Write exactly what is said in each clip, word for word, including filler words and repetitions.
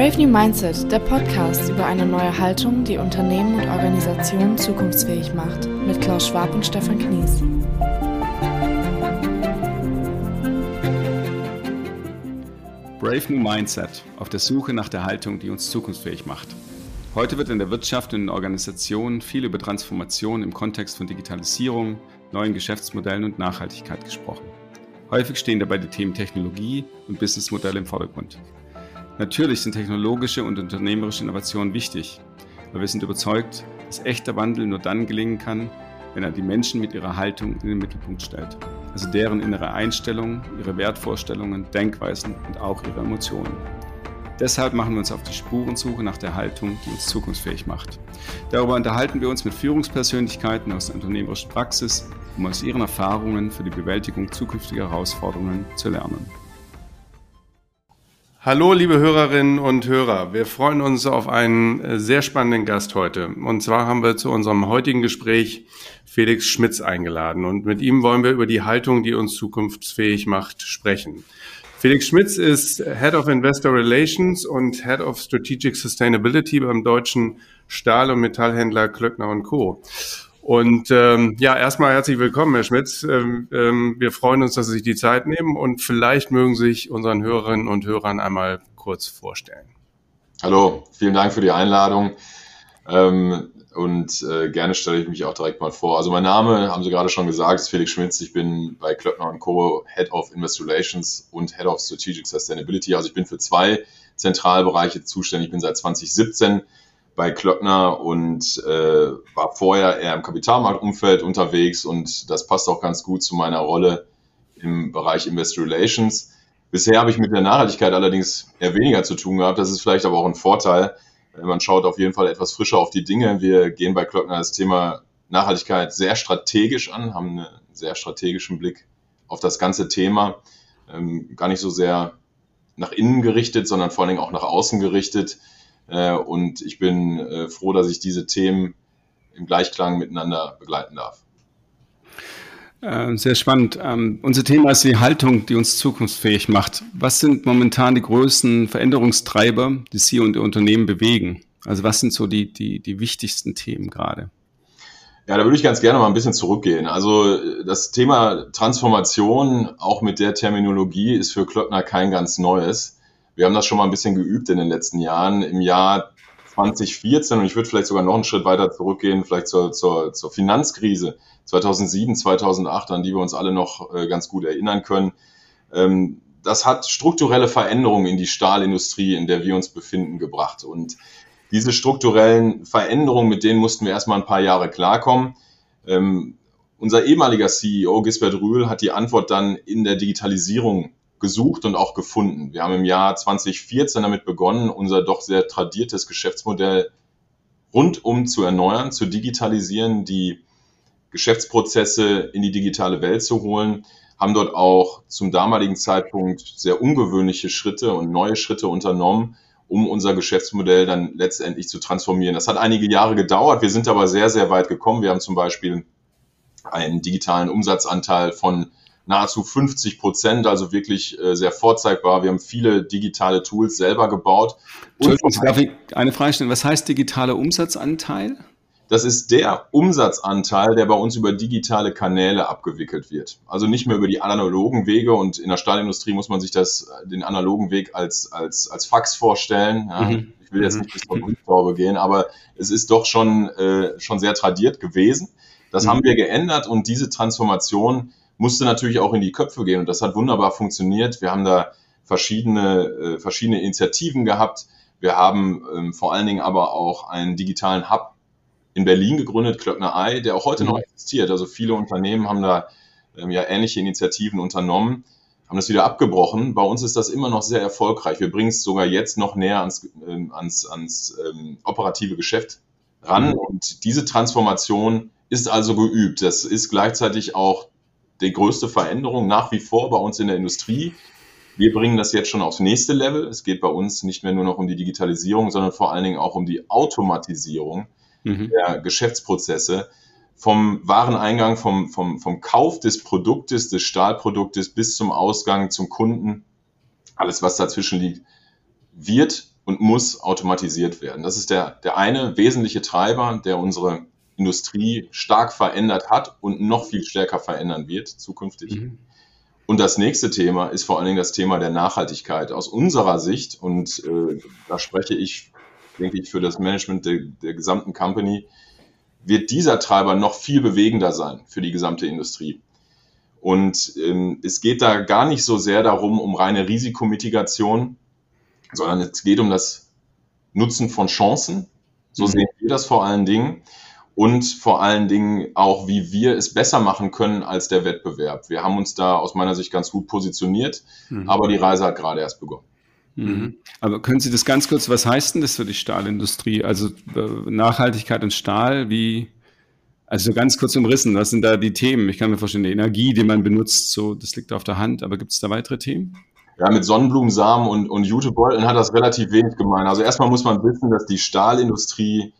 Brave New Mindset, der Podcast über eine neue Haltung, die Unternehmen und Organisationen zukunftsfähig macht, mit Klaus Schwab und Stefan Knies. Brave New Mindset, auf der Suche nach der Haltung, die uns zukunftsfähig macht. Heute wird in der Wirtschaft und in Organisationen viel über Transformation im Kontext von Digitalisierung, neuen Geschäftsmodellen und Nachhaltigkeit gesprochen. Häufig stehen dabei die Themen Technologie und Businessmodelle im Vordergrund. Natürlich sind technologische und unternehmerische Innovationen wichtig, aber wir sind überzeugt, dass echter Wandel nur dann gelingen kann, wenn er die Menschen mit ihrer Haltung in den Mittelpunkt stellt, also deren innere Einstellungen, ihre Wertvorstellungen, Denkweisen und auch ihre Emotionen. Deshalb machen wir uns auf die Spurensuche nach der Haltung, die uns zukunftsfähig macht. Darüber unterhalten wir uns mit Führungspersönlichkeiten aus der unternehmerischen Praxis, um aus ihren Erfahrungen für die Bewältigung zukünftiger Herausforderungen zu lernen. Hallo liebe Hörerinnen und Hörer, wir freuen uns auf einen sehr spannenden Gast heute. Und zwar haben wir zu unserem heutigen Gespräch Felix Schmitz eingeladen und mit ihm wollen wir über die Haltung, die uns zukunftsfähig macht, sprechen. Felix Schmitz ist Head of Investor Relations und Head of Strategic Sustainability beim deutschen Stahl- und Metallhändler Klöckner und Co. Und ähm, ja, erstmal herzlich willkommen, Herr Schmitz. Ähm, ähm, wir freuen uns, dass Sie sich die Zeit nehmen und vielleicht mögen Sie sich unseren Hörerinnen und Hörern einmal kurz vorstellen. Hallo, vielen Dank für die Einladung ähm, und äh, gerne stelle ich mich auch direkt mal vor. Also mein Name, haben Sie gerade schon gesagt, ist Felix Schmitz. Ich bin bei Klöckner und Co. Head of Investor Relations und Head of Strategic Sustainability. Also ich bin für zwei Zentralbereiche zuständig. Ich bin seit zwanzig siebzehn bei Klöckner und äh, war vorher eher im Kapitalmarktumfeld unterwegs und das passt auch ganz gut zu meiner Rolle im Bereich Investor Relations. Bisher habe ich mit der Nachhaltigkeit allerdings eher weniger zu tun gehabt. Das ist vielleicht aber auch ein Vorteil. Man schaut auf jeden Fall etwas frischer auf die Dinge. Wir gehen bei Klöckner das Thema Nachhaltigkeit sehr strategisch an, haben einen sehr strategischen Blick auf das ganze Thema. Ähm, gar nicht so sehr nach innen gerichtet, sondern vor allen Dingen auch nach außen gerichtet. Und ich bin froh, dass ich diese Themen im Gleichklang miteinander begleiten darf. Sehr spannend. Unser Thema ist die Haltung, die uns zukunftsfähig macht. Was sind momentan die größten Veränderungstreiber, die Sie und Ihr Unternehmen bewegen? Also was sind so die, die, die wichtigsten Themen gerade? Ja, da würde ich ganz gerne mal ein bisschen zurückgehen. Also das Thema Transformation, auch mit der Terminologie, ist für Klöckner kein ganz neues. Wir haben das schon mal ein bisschen geübt in den letzten Jahren. Im Jahr zwanzig vierzehn, und ich würde vielleicht sogar noch einen Schritt weiter zurückgehen, vielleicht zur, zur, zur Finanzkrise zweitausendsieben, zweitausendacht, an die wir uns alle noch ganz gut erinnern können. Das hat strukturelle Veränderungen in die Stahlindustrie, in der wir uns befinden, gebracht. Und diese strukturellen Veränderungen, mit denen mussten wir erstmal ein paar Jahre klarkommen. Unser ehemaliger C E O Gisbert Rühl hat die Antwort dann in der Digitalisierung gesucht und auch gefunden. Wir haben im Jahr zwanzig vierzehn damit begonnen, unser doch sehr tradiertes Geschäftsmodell rundum zu erneuern, zu digitalisieren, die Geschäftsprozesse in die digitale Welt zu holen, haben dort auch zum damaligen Zeitpunkt sehr ungewöhnliche Schritte und neue Schritte unternommen, um unser Geschäftsmodell dann letztendlich zu transformieren. Das hat einige Jahre gedauert, wir sind aber sehr, sehr weit gekommen. Wir haben zum Beispiel einen digitalen Umsatzanteil von nahezu fünfzig Prozent, also wirklich äh, sehr vorzeigbar. Wir haben viele digitale Tools selber gebaut. Und darf ich eine Frage stellen? Was heißt digitaler Umsatzanteil? Das ist der Umsatzanteil, der bei uns über digitale Kanäle abgewickelt wird. Also nicht mehr über die analogen Wege. Und in der Stahlindustrie muss man sich das, den analogen Weg als, als, als Fax vorstellen. Ja, mhm. Ich will jetzt nicht bis zur Grundlaube gehen, aber es ist doch schon, äh, schon sehr tradiert gewesen. Das mhm. haben wir geändert und diese Transformation musste natürlich auch in die Köpfe gehen und das hat wunderbar funktioniert. Wir haben da verschiedene, äh, verschiedene Initiativen gehabt. Wir haben ähm, vor allen Dingen aber auch einen digitalen Hub in Berlin gegründet, KlöcknerEye, der auch heute mhm. noch existiert. Also viele Unternehmen haben da ähm, ja ähnliche Initiativen unternommen, haben das wieder abgebrochen. Bei uns ist das immer noch sehr erfolgreich. Wir bringen es sogar jetzt noch näher ans, ähm, ans, ans ähm, operative Geschäft ran mhm. und diese Transformation ist also geübt. Das ist gleichzeitig auch die größte Veränderung nach wie vor bei uns in der Industrie. Wir bringen das jetzt schon aufs nächste Level. Es geht bei uns nicht mehr nur noch um die Digitalisierung, sondern vor allen Dingen auch um die Automatisierung mhm. der Geschäftsprozesse. Vom Wareneingang, vom, vom, vom Kauf des Produktes, des Stahlproduktes bis zum Ausgang zum Kunden, alles was dazwischen liegt, wird und muss automatisiert werden. Das ist der, der eine wesentliche Treiber, der unsere Industrie stark verändert hat und noch viel stärker verändern wird zukünftig. Mhm. Und das nächste Thema ist vor allen Dingen das Thema der Nachhaltigkeit. Aus unserer Sicht, und äh, da spreche ich, denke ich, für das Management der, der gesamten Company, wird dieser Treiber noch viel bewegender sein für die gesamte Industrie. Und ähm, es geht da gar nicht so sehr darum, um reine Risikomitigation, sondern es geht um das Nutzen von Chancen. So mhm. sehen wir das vor allen Dingen. Und vor allen Dingen auch, wie wir es besser machen können als der Wettbewerb. Wir haben uns da aus meiner Sicht ganz gut positioniert, mhm. aber die Reise hat gerade erst begonnen. Mhm. Aber können Sie das ganz kurz, was heißt denn das für die Stahlindustrie? Also Nachhaltigkeit und Stahl, wie, also ganz kurz umrissen, was sind da die Themen? Ich kann mir vorstellen, die Energie, die man benutzt, so, das liegt auf der Hand, aber gibt es da weitere Themen? Ja, mit Sonnenblumensamen und, und Jutebeuteln hat das relativ wenig gemein. Also erstmal muss man wissen, dass die Stahlindustrie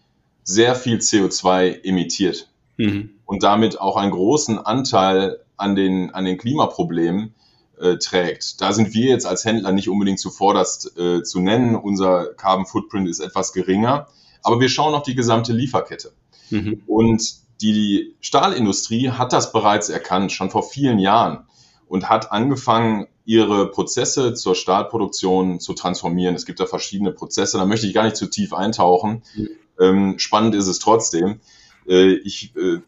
sehr viel C O zwei emittiert mhm. und damit auch einen großen Anteil an den, an den Klimaproblemen äh, trägt. Da sind wir jetzt als Händler nicht unbedingt zuvorderst äh, zu nennen. Unser Carbon Footprint ist etwas geringer, aber wir schauen auf die gesamte Lieferkette. Mhm. Und die Stahlindustrie hat das bereits erkannt, schon vor vielen Jahren, und hat angefangen, ihre Prozesse zur Stahlproduktion zu transformieren. Es gibt da verschiedene Prozesse, da möchte ich gar nicht zu tief eintauchen. Mhm. Ähm, spannend ist es trotzdem. Äh, ich äh,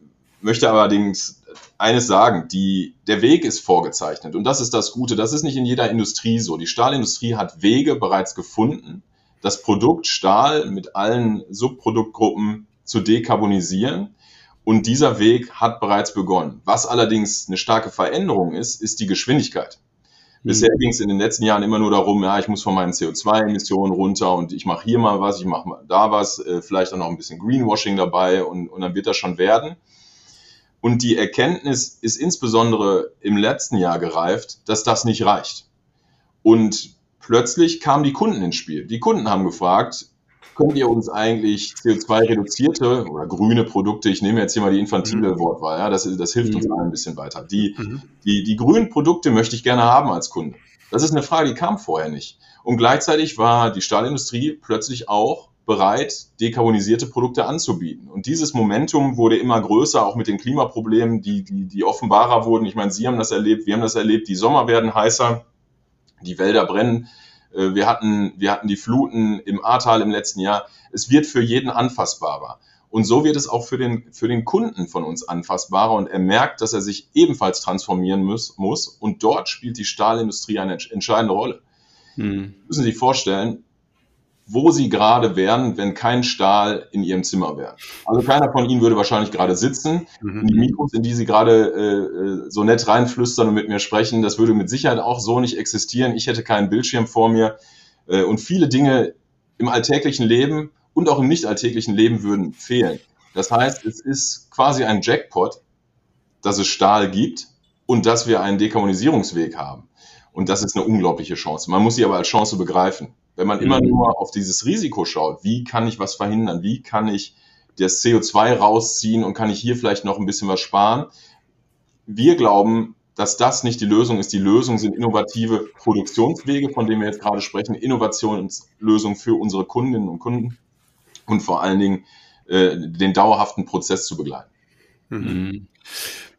möchte allerdings eines sagen, die, der Weg ist vorgezeichnet und das ist das Gute. Das ist nicht in jeder Industrie so. Die Stahlindustrie hat Wege bereits gefunden, das Produkt Stahl mit allen Subproduktgruppen zu dekarbonisieren und dieser Weg hat bereits begonnen. Was allerdings eine starke Veränderung ist, ist die Geschwindigkeit. Bisher ging es in den letzten Jahren immer nur darum, ja, ich muss von meinen C O zwei Emissionen runter und ich mache hier mal was, ich mache mal da was, vielleicht auch noch ein bisschen Greenwashing dabei und, und dann wird das schon werden. Und die Erkenntnis ist insbesondere im letzten Jahr gereift, dass das nicht reicht. Und plötzlich kamen die Kunden ins Spiel. Die Kunden haben gefragt, könnt ihr uns eigentlich C O zwei reduzierte oder grüne Produkte, ich nehme jetzt hier mal die infantile mhm. Wortwahl, ja, das, das hilft mhm. uns allen ein bisschen weiter. Die, mhm. die, die grünen Produkte möchte ich gerne haben als Kunde. Das ist eine Frage, die kam vorher nicht. Und gleichzeitig war die Stahlindustrie plötzlich auch bereit, dekarbonisierte Produkte anzubieten. Und dieses Momentum wurde immer größer, auch mit den Klimaproblemen, die, die, die offenbarer wurden. Ich meine, Sie haben das erlebt, wir haben das erlebt, die Sommer werden heißer, die Wälder brennen. Wir hatten, wir hatten die Fluten im Ahrtal im letzten Jahr. Es wird für jeden anfassbarer. Und so wird es auch für den, für den Kunden von uns anfassbarer. Und er merkt, dass er sich ebenfalls transformieren muss, muss. Und dort spielt die Stahlindustrie eine entscheidende Rolle. Hm. Müssen Sie sich vorstellen, wo Sie gerade wären, wenn kein Stahl in Ihrem Zimmer wäre. Also keiner von Ihnen würde wahrscheinlich gerade sitzen. Mhm. Die Mikros, in die Sie gerade äh, so nett reinflüstern und mit mir sprechen, das würde mit Sicherheit auch so nicht existieren. Ich hätte keinen Bildschirm vor mir. Äh, und viele Dinge im alltäglichen Leben und auch im nicht alltäglichen Leben würden fehlen. Das heißt, es ist quasi ein Jackpot, dass es Stahl gibt und dass wir einen Dekarbonisierungsweg haben. Und das ist eine unglaubliche Chance. Man muss sie aber als Chance begreifen. Wenn man immer nur auf dieses Risiko schaut, wie kann ich was verhindern, wie kann ich das C O zwei rausziehen und kann ich hier vielleicht noch ein bisschen was sparen. Wir glauben, dass das nicht die Lösung ist. Die Lösung sind innovative Produktionswege, von denen wir jetzt gerade sprechen, Innovationslösungen für unsere Kundinnen und Kunden und vor allen Dingen äh, den dauerhaften Prozess zu begleiten. Mhm.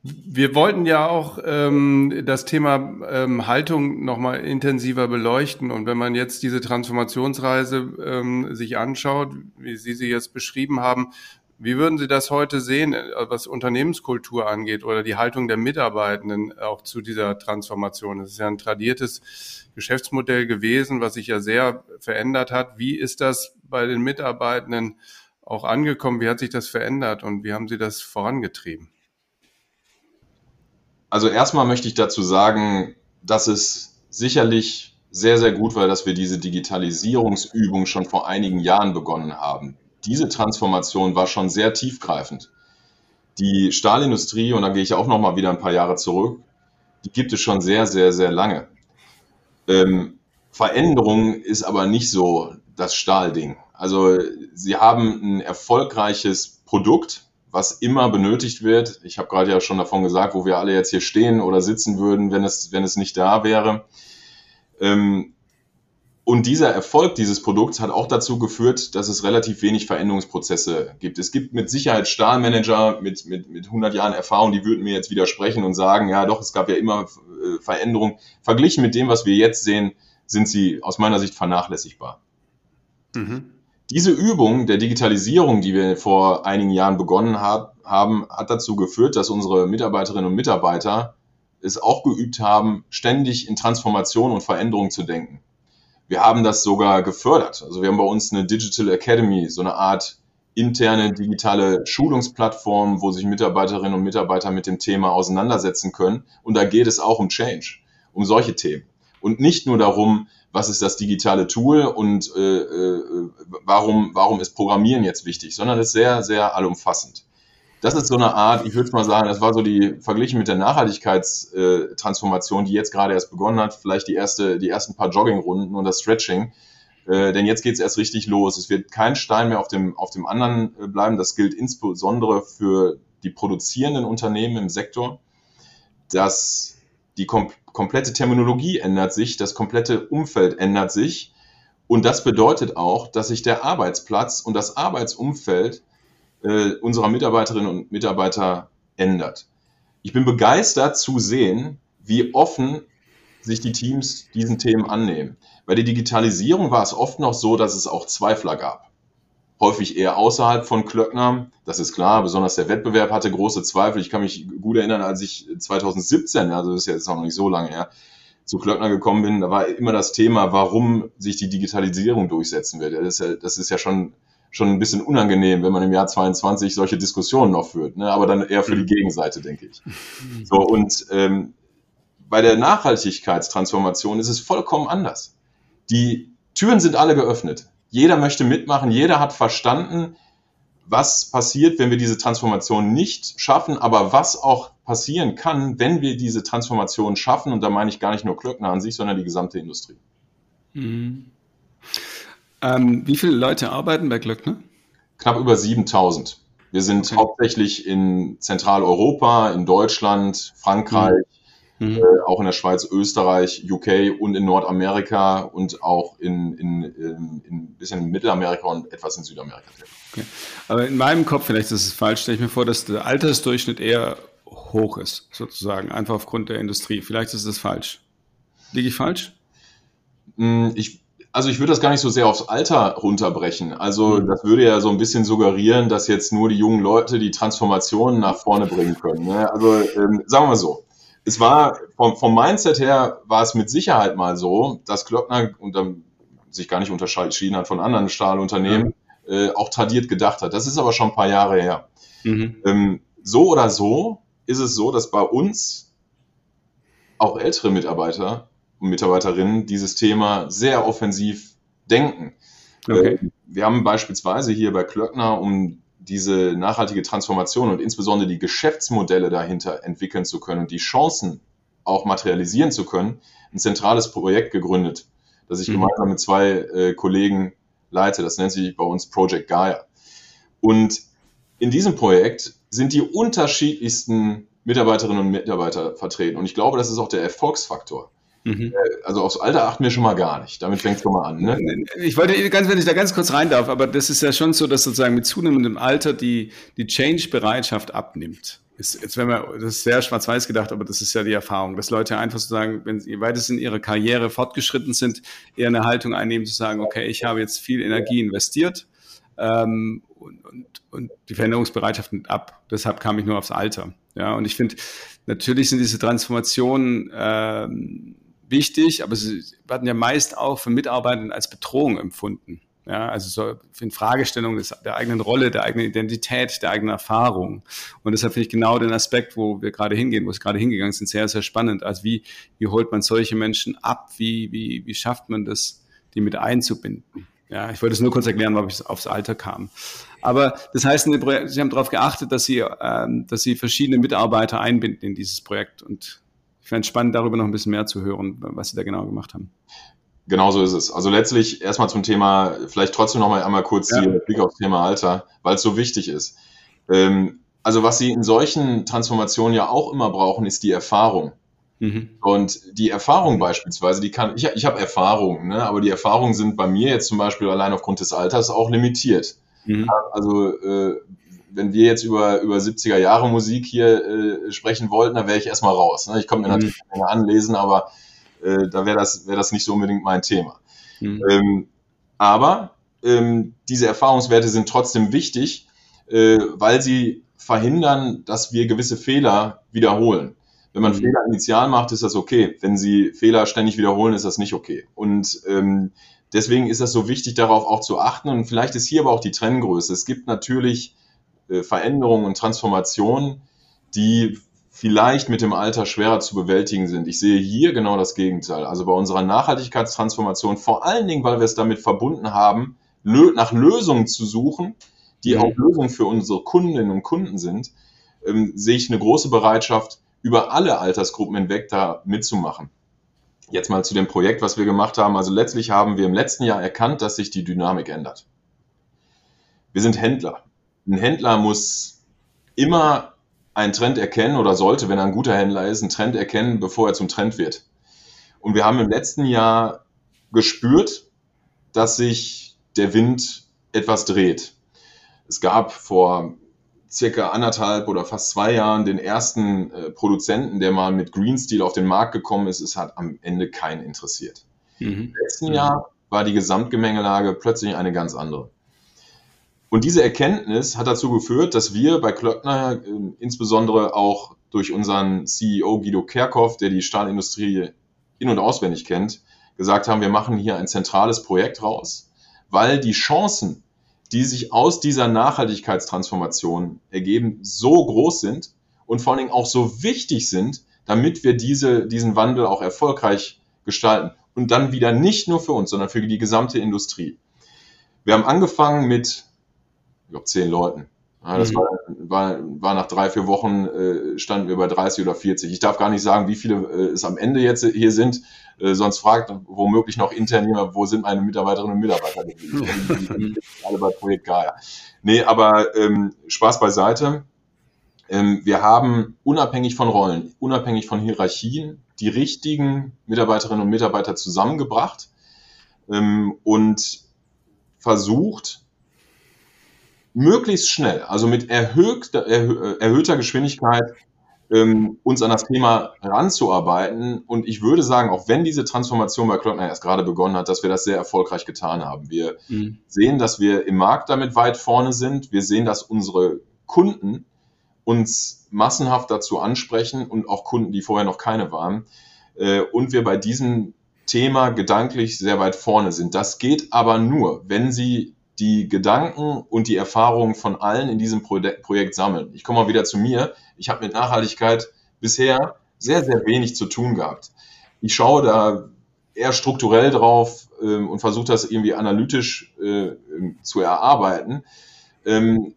Wir wollten ja auch ähm, das Thema ähm, Haltung nochmal intensiver beleuchten. Und wenn man jetzt diese Transformationsreise ähm, sich anschaut, wie Sie sie jetzt beschrieben haben, wie würden Sie das heute sehen, was Unternehmenskultur angeht oder die Haltung der Mitarbeitenden auch zu dieser Transformation? Das ist ja ein tradiertes Geschäftsmodell gewesen, was sich ja sehr verändert hat. Wie ist das bei den Mitarbeitenden auch angekommen? Wie hat sich das verändert und wie haben Sie das vorangetrieben? Also erstmal möchte ich dazu sagen, dass es sicherlich sehr, sehr gut war, dass wir diese Digitalisierungsübung schon vor einigen Jahren begonnen haben. Diese Transformation war schon sehr tiefgreifend. Die Stahlindustrie, und da gehe ich auch noch mal wieder ein paar Jahre zurück, die gibt es schon sehr, sehr, sehr lange. Ähm, Veränderung ist aber nicht so das Stahlding. Also sie haben ein erfolgreiches Produkt, was immer benötigt wird. Ich habe gerade ja schon davon gesagt, wo wir alle jetzt hier stehen oder sitzen würden, wenn es, wenn es nicht da wäre. Und Und dieser Erfolg dieses Produkts hat auch dazu geführt, dass es relativ wenig Veränderungsprozesse gibt. Es gibt mit Sicherheit Stahlmanager mit, mit, mit hundert Jahren Erfahrung, die würden mir jetzt widersprechen und sagen, ja doch, es gab ja immer äh, Veränderungen. Verglichen mit dem, was wir jetzt sehen, sind sie aus meiner Sicht vernachlässigbar. Mhm. Diese Übung der Digitalisierung, die wir vor einigen Jahren begonnen haben, hat dazu geführt, dass unsere Mitarbeiterinnen und Mitarbeiter es auch geübt haben, ständig in Transformation und Veränderung zu denken. Wir haben das sogar gefördert. Also wir haben bei uns eine Digital Academy, so eine Art interne digitale Schulungsplattform, wo sich Mitarbeiterinnen und Mitarbeiter mit dem Thema auseinandersetzen können. Und da geht es auch um Change, um solche Themen. Und nicht nur darum, was ist das digitale Tool und äh, äh, warum, warum ist Programmieren jetzt wichtig, sondern es ist sehr, sehr allumfassend. Das ist so eine Art, ich würde mal sagen, das war so die, verglichen mit der Nachhaltigkeitstransformation, die jetzt gerade erst begonnen hat, vielleicht die, erste, die ersten paar Joggingrunden und das Stretching, äh, denn jetzt geht es erst richtig los. Es wird kein Stein mehr auf dem, auf dem anderen bleiben, das gilt insbesondere für die produzierenden Unternehmen im Sektor, dass die Kom- komplette Terminologie ändert sich, das komplette Umfeld ändert sich und das bedeutet auch, dass sich der Arbeitsplatz und das Arbeitsumfeld äh, unserer Mitarbeiterinnen und Mitarbeiter ändert. Ich bin begeistert zu sehen, wie offen sich die Teams diesen Themen annehmen. Bei der Digitalisierung war es oft noch so, dass es auch Zweifler gab. Häufig eher außerhalb von Klöckner, das ist klar, besonders der Wettbewerb hatte große Zweifel. Ich kann mich gut erinnern, als ich zwanzig siebzehn, also das ist jetzt auch noch nicht so lange her, zu Klöckner gekommen bin, da war immer das Thema, warum sich die Digitalisierung durchsetzen wird. Das ist ja, das ist ja schon, schon ein bisschen unangenehm, wenn man im Jahr zweiundzwanzig solche Diskussionen noch führt, ne? Aber dann eher für die Gegenseite, denke ich. So, und ähm, bei der Nachhaltigkeitstransformation ist es vollkommen anders. Die Türen sind alle geöffnet. Jeder möchte mitmachen, jeder hat verstanden, was passiert, wenn wir diese Transformation nicht schaffen, aber was auch passieren kann, wenn wir diese Transformation schaffen. Und da meine ich gar nicht nur Klöckner an sich, sondern die gesamte Industrie. Mhm. Ähm, wie viele Leute arbeiten bei Klöckner? Knapp über siebentausend. Wir sind okay. hauptsächlich in Zentraleuropa, in Deutschland, Frankreich, mhm. Mhm. Äh, auch in der Schweiz, Österreich, U K und in Nordamerika und auch in, in, in, in ein bisschen in Mittelamerika und etwas in Südamerika. Okay. Aber in meinem Kopf, vielleicht ist es falsch, stelle ich mir vor, dass der Altersdurchschnitt eher hoch ist, sozusagen, einfach aufgrund der Industrie. Vielleicht ist das falsch. Liege ich falsch? Ich, also ich würde das gar nicht so sehr aufs Alter runterbrechen. Also mhm. das würde ja so ein bisschen suggerieren, dass jetzt nur die jungen Leute die Transformation nach vorne bringen können, ne? Also ähm, sagen wir mal so. Es war, vom, vom Mindset her war es mit Sicherheit mal so, dass Klöckner unter, sich gar nicht unterschieden hat von anderen Stahlunternehmen, ja. äh, auch tradiert gedacht hat. Das ist aber schon ein paar Jahre her. Mhm. Ähm, so oder so ist es so, dass bei uns auch ältere Mitarbeiter und Mitarbeiterinnen dieses Thema sehr offensiv denken. Okay. Äh, wir haben beispielsweise hier bei Klöckner, um diese nachhaltige Transformation und insbesondere die Geschäftsmodelle dahinter entwickeln zu können und die Chancen auch materialisieren zu können, ein zentrales Projekt gegründet, das ich mhm. gemeinsam mit zwei äh, Kollegen leite. Das nennt sich bei uns Project Gaia. Und in diesem Projekt sind die unterschiedlichsten Mitarbeiterinnen und Mitarbeiter vertreten. Und ich glaube, das ist auch der Erfolgsfaktor. Mhm. Also aufs Alter achten wir schon mal gar nicht. Damit fängt es schon mal an. Ne? Ich wollte ganz, wenn ich da ganz kurz rein darf, aber das ist ja schon so, dass sozusagen mit zunehmendem Alter die, die Change-Bereitschaft abnimmt. Ist, jetzt wenn man, das ist sehr schwarz-weiß gedacht, aber das ist ja die Erfahrung, dass Leute einfach sozusagen, wenn sie weitestens in ihrer Karriere fortgeschritten sind, eher eine Haltung einnehmen, zu sagen, okay, ich habe jetzt viel Energie investiert ähm, und, und, und die Veränderungsbereitschaft nimmt ab. Deshalb kam ich nur aufs Alter. Ja, und ich finde, natürlich sind diese Transformationen ähm, wichtig, aber sie werden ja meist auch von Mitarbeitenden als Bedrohung empfunden. Ja, also so in Fragestellung des, der eigenen Rolle, der eigenen Identität, der eigenen Erfahrung. Und deshalb finde ich genau den Aspekt, wo wir gerade hingehen, wo es gerade hingegangen sind, sehr, sehr spannend. Also wie, wie holt man solche Menschen ab? Wie, wie, wie schafft man das, die mit einzubinden? Ja, ich wollte es nur kurz erklären, warum ich aufs Alter kam. Aber das heißt, Sie haben darauf geachtet, dass Sie, ähm, dass Sie verschiedene Mitarbeiter einbinden in dieses Projekt und ich fände es spannend, darüber noch ein bisschen mehr zu hören, was Sie da genau gemacht haben. Genau so ist es. Also letztlich erstmal zum Thema, vielleicht trotzdem noch mal einmal kurz ja. den Blick aufs Thema Alter, weil es so wichtig ist. Ähm, also was Sie in solchen Transformationen ja auch immer brauchen, ist die Erfahrung. Mhm. Und die Erfahrung beispielsweise, die kann, ich, ich habe Erfahrungen, ne, aber die Erfahrungen sind bei mir jetzt zum Beispiel allein aufgrund des Alters auch limitiert. Mhm. Also äh, wenn wir jetzt über, über siebziger Jahre Musik hier äh, sprechen wollten, dann wäre ich erstmal raus. Ne? Ich konnte mir mhm. natürlich keine anlesen, aber äh, da wäre das, wär das nicht so unbedingt mein Thema. Mhm. Ähm, aber ähm, diese Erfahrungswerte sind trotzdem wichtig, äh, weil sie verhindern, dass wir gewisse Fehler wiederholen. Wenn man mhm. Fehler initial macht, ist das okay. Wenn Sie Fehler ständig wiederholen, ist das nicht okay. Und ähm, deswegen ist das so wichtig, darauf auch zu achten. Und vielleicht ist hier aber auch die Trenngröße. Es gibt natürlich äh, Veränderungen und Transformationen, die vielleicht mit dem Alter schwerer zu bewältigen sind. Ich sehe hier genau das Gegenteil. Also bei unserer Nachhaltigkeitstransformation, vor allen Dingen, weil wir es damit verbunden haben, lö- nach Lösungen zu suchen, die mhm. auch Lösungen für unsere Kundinnen und Kunden sind, ähm, sehe ich eine große Bereitschaft, über alle Altersgruppen hinweg da mitzumachen. Jetzt mal zu dem Projekt, was wir gemacht haben. Also letztlich haben wir im letzten Jahr erkannt, dass sich die Dynamik ändert. Wir sind Händler. Ein Händler muss immer einen Trend erkennen oder sollte, wenn er ein guter Händler ist, einen Trend erkennen, bevor er zum Trend wird. Und wir haben im letzten Jahr gespürt, dass sich der Wind etwas dreht. Es gab vor circa anderthalb oder fast zwei Jahren den ersten äh, Produzenten, der mal mit Green Steel auf den Markt gekommen ist. Es hat am Ende keinen interessiert. Mhm. Im letzten Jahr war die Gesamtgemengelage plötzlich eine ganz andere. Und diese Erkenntnis hat dazu geführt, dass wir bei Klöckner, äh, insbesondere auch durch unseren C E O Guido Kerkhoff, der die Stahlindustrie in- und auswendig kennt, gesagt haben, wir machen hier ein zentrales Projekt raus, weil die Chancen, die sich aus dieser Nachhaltigkeitstransformation ergeben, so groß sind und vor allen Dingen auch so wichtig sind, damit wir diese, diesen Wandel auch erfolgreich gestalten. Und dann wieder nicht nur für uns, sondern für die gesamte Industrie. Wir haben angefangen mit, ich glaube, zehn Leuten. Ja, das mhm. war, war, war nach drei, vier Wochen äh, standen wir bei dreißig oder vierzig. Ich darf gar nicht sagen, wie viele äh, es am Ende jetzt hier sind. Äh, sonst fragt womöglich noch intern jemand, wo sind meine Mitarbeiterinnen und Mitarbeiter? Alle bei Project Gaia. Nee, aber ähm, Spaß beiseite. Ähm, wir haben unabhängig von Rollen, unabhängig von Hierarchien, die richtigen Mitarbeiterinnen und Mitarbeiter zusammengebracht ähm, und versucht, möglichst schnell, also mit erhöhter, erhö- erhöhter Geschwindigkeit, ähm, uns an das Thema ranzuarbeiten. Und ich würde sagen, auch wenn diese Transformation bei Klöckner erst gerade begonnen hat, dass wir das sehr erfolgreich getan haben. Wir mhm. sehen, dass wir im Markt damit weit vorne sind. Wir sehen, dass unsere Kunden uns massenhaft dazu ansprechen und auch Kunden, die vorher noch keine waren. Äh, und wir bei diesem Thema gedanklich sehr weit vorne sind. Das geht aber nur, wenn sie die Gedanken und die Erfahrungen von allen in diesem Pro- Projekt sammeln. Ich komme mal wieder zu mir. Ich habe mit Nachhaltigkeit bisher sehr, sehr wenig zu tun gehabt. Ich schaue da eher strukturell drauf ähm, und versuche das irgendwie analytisch äh, zu erarbeiten. Ähm,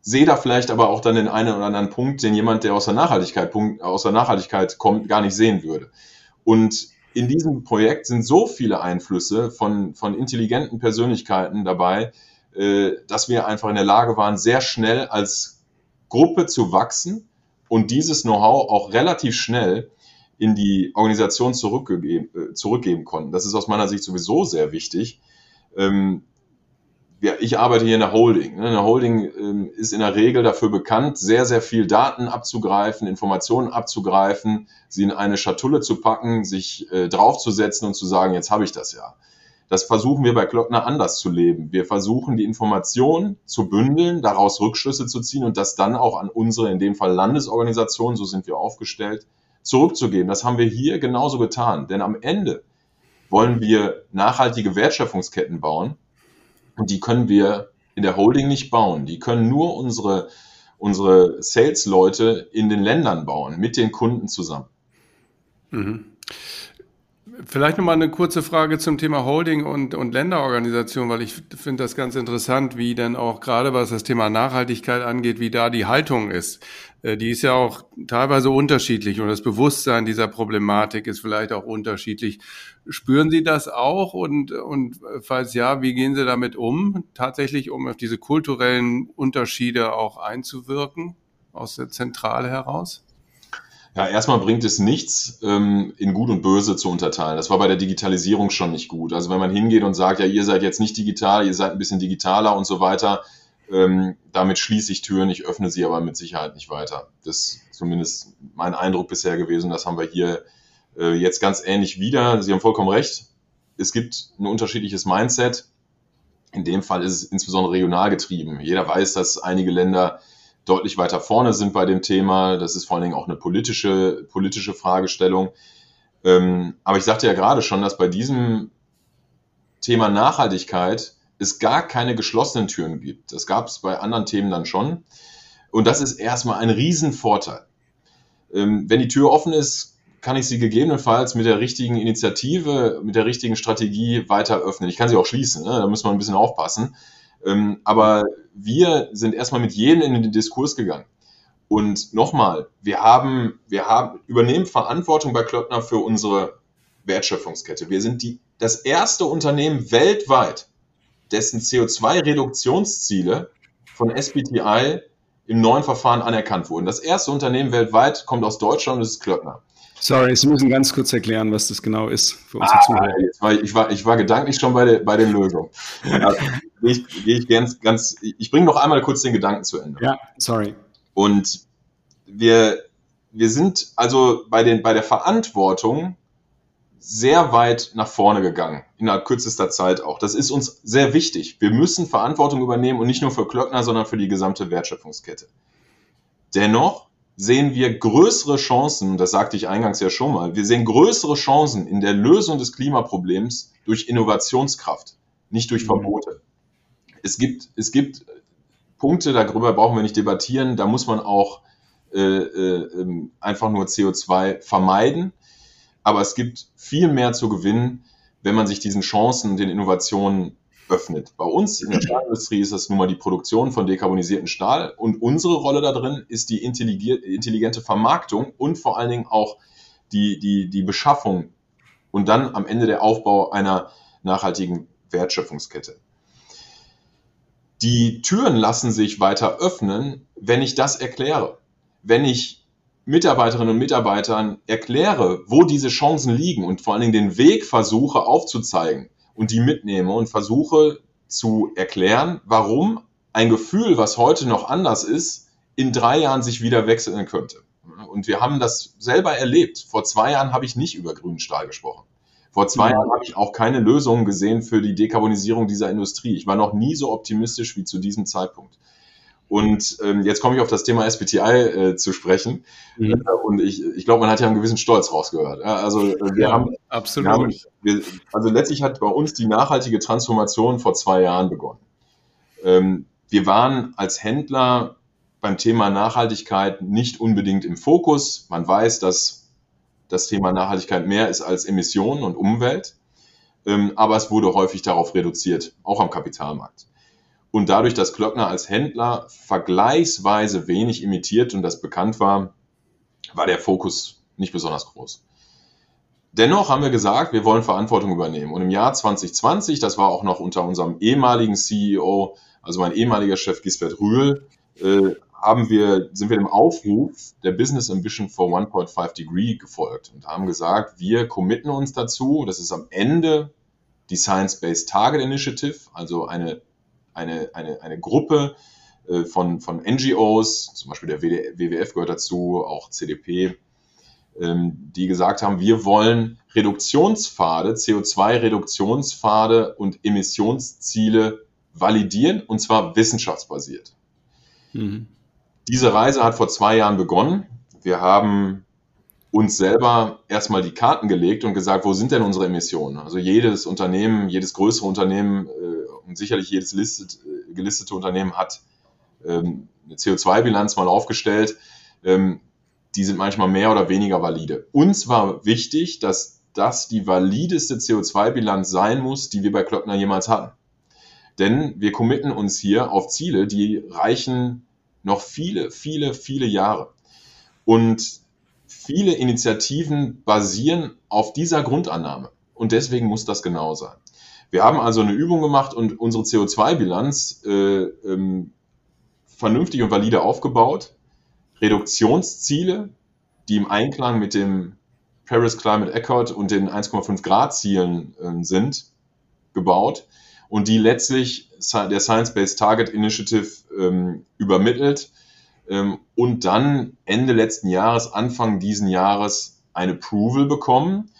sehe da vielleicht aber auch dann den einen oder anderen Punkt, den jemand, der aus der Nachhaltigkeit, Punkt, aus der Nachhaltigkeit kommt, gar nicht sehen würde. Und in diesem Projekt sind so viele Einflüsse von, von intelligenten Persönlichkeiten dabei, äh, dass wir einfach in der Lage waren, sehr schnell als Gruppe zu wachsen und dieses Know-how auch relativ schnell in die Organisation zurückgegeben, äh, zurückgeben konnten. Das ist aus meiner Sicht sowieso sehr wichtig. Ähm, ja, ich arbeite hier in der Holding. Ne? Eine Holding ähm, ist in der Regel dafür bekannt, sehr, sehr viel Daten abzugreifen, Informationen abzugreifen, sie in eine Schatulle zu packen, sich äh, draufzusetzen und zu sagen, jetzt habe ich das ja. Das versuchen wir bei Klöckner anders zu leben. Wir versuchen, die Informationen zu bündeln, daraus Rückschlüsse zu ziehen und das dann auch an unsere, in dem Fall Landesorganisation, so sind wir aufgestellt, zurückzugeben. Das haben wir hier genauso getan. Denn am Ende wollen wir nachhaltige Wertschöpfungsketten bauen. Und die können wir in der Holding nicht bauen. Die können nur unsere, unsere Sales-Leute in den Ländern bauen, mit den Kunden zusammen. Mhm. Vielleicht nochmal eine kurze Frage zum Thema Holding und, und Länderorganisation, weil ich finde das ganz interessant, wie denn auch gerade was das Thema Nachhaltigkeit angeht, wie da die Haltung ist. Die ist ja auch teilweise unterschiedlich und das Bewusstsein dieser Problematik ist vielleicht auch unterschiedlich. Spüren Sie das auch und, und falls ja, wie gehen Sie damit um, tatsächlich um auf diese kulturellen Unterschiede auch einzuwirken aus der Zentrale heraus? Ja, erstmal bringt es nichts, in Gut und Böse zu unterteilen. Das war bei der Digitalisierung schon nicht gut. Also wenn man hingeht und sagt, ja, ihr seid jetzt nicht digital, ihr seid ein bisschen digitaler und so weiter, damit schließe ich Türen, ich öffne sie aber mit Sicherheit nicht weiter. Das ist zumindest mein Eindruck bisher gewesen. Das haben wir hier jetzt ganz ähnlich wieder. Sie haben vollkommen recht. Es gibt ein unterschiedliches Mindset. In dem Fall ist es insbesondere regional getrieben. Jeder weiß, dass einige Länder deutlich weiter vorne sind bei dem Thema. Das ist vor allen Dingen auch eine politische, politische Fragestellung. Aber ich sagte ja gerade schon, dass bei diesem Thema Nachhaltigkeit es gar keine geschlossenen Türen gibt. Das gab es bei anderen Themen dann schon. Und das ist erstmal ein Riesenvorteil. Wenn die Tür offen ist, kann ich sie gegebenenfalls mit der richtigen Initiative, mit der richtigen Strategie weiter öffnen. Ich kann sie auch schließen, ne? Da muss man ein bisschen aufpassen. Aber wir sind erstmal mit jedem in den Diskurs gegangen. Und nochmal, wir haben, wir haben, übernehmen Verantwortung bei Klöckner für unsere Wertschöpfungskette. Wir sind die, das erste Unternehmen weltweit, dessen C O zwei Reduktionsziele von S B T I im neuen Verfahren anerkannt wurden. Das erste Unternehmen weltweit kommt aus Deutschland und es ist Klöckner. Sorry, Sie müssen ganz kurz erklären, was das genau ist für unsere ah, Zuhörer. Ich war, ich war gedanklich schon bei der, bei den Lösungen. Also, ich, ich, ganz, ganz, ich bringe noch einmal kurz den Gedanken zu Ende. Ja, sorry. Und wir, wir sind also bei, den, bei der Verantwortung sehr weit nach vorne gegangen, innerhalb kürzester Zeit auch. Das ist uns sehr wichtig. Wir müssen Verantwortung übernehmen und nicht nur für Klöckner, sondern für die gesamte Wertschöpfungskette. Dennoch sehen wir größere Chancen, das sagte ich eingangs ja schon mal, wir sehen größere Chancen in der Lösung des Klimaproblems durch Innovationskraft, nicht durch Verbote. Es gibt, es gibt Punkte, darüber brauchen wir nicht debattieren, da muss man auch äh, äh, einfach nur C O zwei vermeiden. Aber es gibt viel mehr zu gewinnen, wenn man sich diesen Chancen und den Innovationen öffnet. Bei uns in der Stahlindustrie ist das nun mal die Produktion von dekarbonisiertem Stahl und unsere Rolle da drin ist die intelligente Vermarktung und vor allen Dingen auch die, die, die Beschaffung und dann am Ende der Aufbau einer nachhaltigen Wertschöpfungskette. Die Türen lassen sich weiter öffnen, wenn ich das erkläre, wenn ich Mitarbeiterinnen und Mitarbeitern erkläre, wo diese Chancen liegen und vor allen Dingen den Weg versuche aufzuzeigen und die mitnehme und versuche zu erklären, warum ein Gefühl, was heute noch anders ist, in drei Jahren sich wieder wechseln könnte. Und wir haben das selber erlebt. Vor zwei Jahren habe ich nicht über grünen Stahl gesprochen. Vor zwei ja. Jahren habe ich auch keine Lösungen gesehen für die Dekarbonisierung dieser Industrie. Ich war noch nie so optimistisch wie zu diesem Zeitpunkt. Und ähm, jetzt komme ich auf das Thema S B T I äh, zu sprechen. Mhm. Und ich, ich glaube, man hat ja einen gewissen Stolz rausgehört. Also wir ja, haben absolut. Wir haben, wir, also letztlich hat bei uns die nachhaltige Transformation vor zwei Jahren begonnen. Ähm, wir waren als Händler beim Thema Nachhaltigkeit nicht unbedingt im Fokus. Man weiß, dass das Thema Nachhaltigkeit mehr ist als Emissionen und Umwelt. Ähm, aber es wurde häufig darauf reduziert, auch am Kapitalmarkt. Und dadurch, dass Klöckner als Händler vergleichsweise wenig imitiert und das bekannt war, war der Fokus nicht besonders groß. Dennoch haben wir gesagt, wir wollen Verantwortung übernehmen. Und im Jahr zwanzig zwanzig, das war auch noch unter unserem ehemaligen C E O, also mein ehemaliger Chef Gisbert Rühl, äh, haben wir, sind wir dem Aufruf der Business Ambition for eins Komma fünf Degree gefolgt und haben gesagt, wir committen uns dazu, das ist am Ende die Science-Based Target Initiative, also eine Eine, eine, eine Gruppe von, von N G Os, zum Beispiel der W W F gehört dazu, auch C D P, die gesagt haben, wir wollen Reduktionspfade, C O zwei Reduktionspfade und Emissionsziele validieren, und zwar wissenschaftsbasiert. Mhm. Diese Reise hat vor zwei Jahren begonnen. Wir haben uns selber erstmal die Karten gelegt und gesagt, wo sind denn unsere Emissionen? Also jedes Unternehmen, jedes größere Unternehmen und sicherlich jedes listet, gelistete Unternehmen hat ähm, eine C O zwei Bilanz mal aufgestellt. Ähm, die sind manchmal mehr oder weniger valide. Uns war wichtig, dass das die valideste C O zwei Bilanz sein muss, die wir bei Klöckner jemals hatten. Denn wir committen uns hier auf Ziele, die reichen noch viele, viele, viele Jahre. Und viele Initiativen basieren auf dieser Grundannahme. Und deswegen muss das genau sein. Wir haben also eine Übung gemacht und unsere C O zwei Bilanz äh, ähm, vernünftig und valide aufgebaut, Reduktionsziele, die im Einklang mit dem Paris Climate Accord und den eins Komma fünf Grad Zielen äh, sind, gebaut und die letztlich der Science-Based Target Initiative ähm, übermittelt ähm, und dann Ende letzten Jahres, Anfang diesen Jahres ein Approval bekommen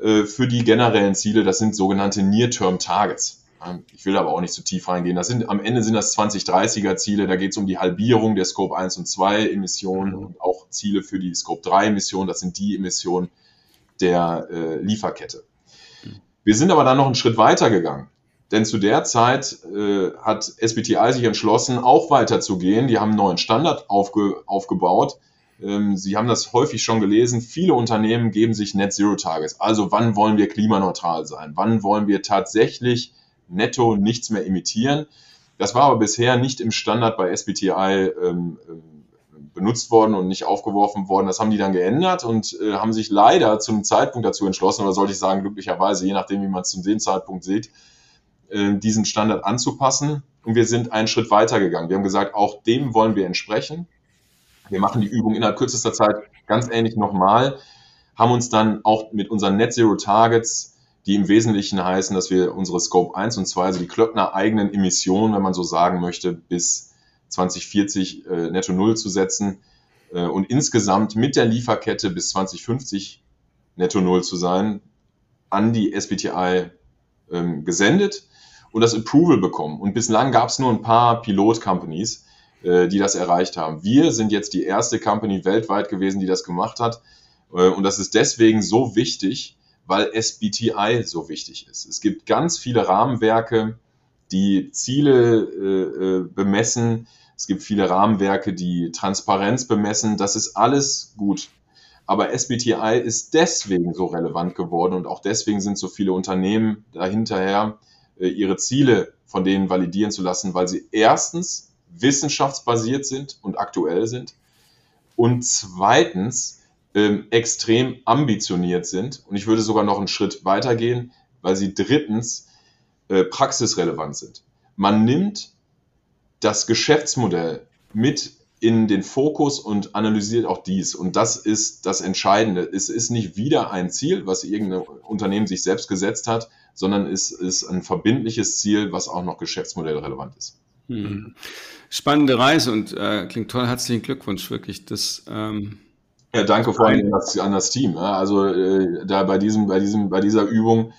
äh, für die generellen Ziele. Das sind sogenannte Near-Term Targets. Ähm, ich will aber auch nicht zu tief reingehen. Das sind, am Ende sind das zwanzig dreißiger Ziele. Da geht es um die Halbierung der Scope eins und zwei Emissionen und auch Ziele für die Scope drei Emissionen. Das sind die Emissionen der äh, Lieferkette. Wir sind aber dann noch einen Schritt weiter gegangen, denn zu der Zeit äh, hat S B T I sich entschlossen, auch weiterzugehen. Die haben einen neuen Standard aufge- aufgebaut. Ähm, Sie haben das häufig schon gelesen. Viele Unternehmen geben sich Net-Zero-Targets. Also wann wollen wir klimaneutral sein? Wann wollen wir tatsächlich netto nichts mehr emittieren? Das war aber bisher nicht im Standard bei S B T I ähm, benutzt worden und nicht aufgeworfen worden. Das haben die dann geändert und äh, haben sich leider zu einem Zeitpunkt dazu entschlossen, oder sollte ich sagen, glücklicherweise, je nachdem, wie man es zu dem Zeitpunkt sieht, äh, diesen Standard anzupassen. Und wir sind einen Schritt weiter gegangen. Wir haben gesagt, auch dem wollen wir entsprechen. Wir machen die Übung innerhalb kürzester Zeit ganz ähnlich nochmal, haben uns dann auch mit unseren Net-Zero-Targets, die im Wesentlichen heißen, dass wir unsere Scope eins und zwei, also die Klöckner-eigenen Emissionen, wenn man so sagen möchte, bis zwanzig vierzig äh, netto null zu setzen äh, und insgesamt mit der Lieferkette bis zwanzig fünfzig netto null zu sein, an die S B T I ähm, gesendet und das Approval bekommen. Und bislang gab es nur ein paar Pilot-Companies, äh, die das erreicht haben. Wir sind jetzt die erste Company weltweit gewesen, die das gemacht hat. Äh, und das ist deswegen so wichtig, weil S B T I so wichtig ist. Es gibt ganz viele Rahmenwerke, die Ziele äh, bemessen. Es gibt viele Rahmenwerke, die Transparenz bemessen. Das ist alles gut. Aber S B T I ist deswegen so relevant geworden und auch deswegen sind so viele Unternehmen dahinterher, äh, ihre Ziele von denen validieren zu lassen, weil sie erstens wissenschaftsbasiert sind und aktuell sind und zweitens äh, extrem ambitioniert sind. Und ich würde sogar noch einen Schritt weiter gehen, weil sie drittens äh, praxisrelevant sind. Man nimmt das Geschäftsmodell mit in den Fokus und analysiert auch dies. Und das ist das Entscheidende. Es ist nicht wieder ein Ziel, was irgendein Unternehmen sich selbst gesetzt hat, sondern es ist ein verbindliches Ziel, was auch noch geschäftsmodellrelevant ist. Hm. Spannende Reise und äh, klingt toll. Herzlichen Glückwunsch, wirklich. Das, ähm, ja, danke vor allem an, an das Team. Ja, also äh, da bei, diesem, bei, diesem, bei dieser Übung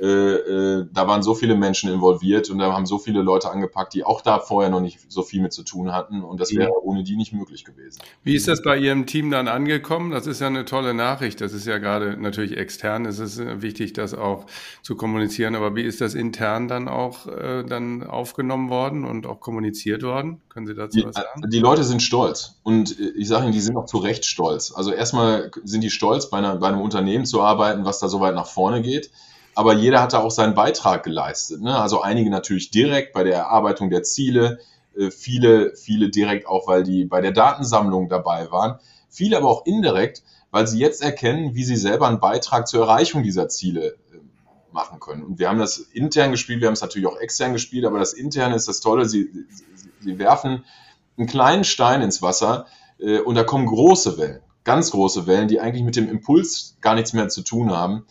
Äh, äh, da waren so viele Menschen involviert und da haben so viele Leute angepackt, die auch da vorher noch nicht so viel mit zu tun hatten und das wäre ja ohne die nicht möglich gewesen. Wie ist das bei Ihrem Team dann angekommen? Das ist ja eine tolle Nachricht. Das ist ja gerade natürlich extern. Es ist wichtig, das auch zu kommunizieren. Aber wie ist das intern dann auch äh, dann aufgenommen worden und auch kommuniziert worden? Können Sie dazu die, was sagen? Die Leute sind stolz und ich sage Ihnen, die sind auch zu Recht stolz. Also erstmal sind die stolz, bei, einer, bei einem Unternehmen zu arbeiten, was da so weit nach vorne geht. Aber jeder hat da auch seinen Beitrag geleistet. Ne? Also einige natürlich direkt bei der Erarbeitung der Ziele, viele, viele direkt auch, weil die bei der Datensammlung dabei waren, viele aber auch indirekt, weil sie jetzt erkennen, wie sie selber einen Beitrag zur Erreichung dieser Ziele machen können. Und wir haben das intern gespielt, wir haben es natürlich auch extern gespielt, aber das Interne ist das Tolle, sie, sie, sie werfen einen kleinen Stein ins Wasser und da kommen große Wellen, ganz große Wellen, die eigentlich mit dem Impuls gar nichts mehr zu tun haben.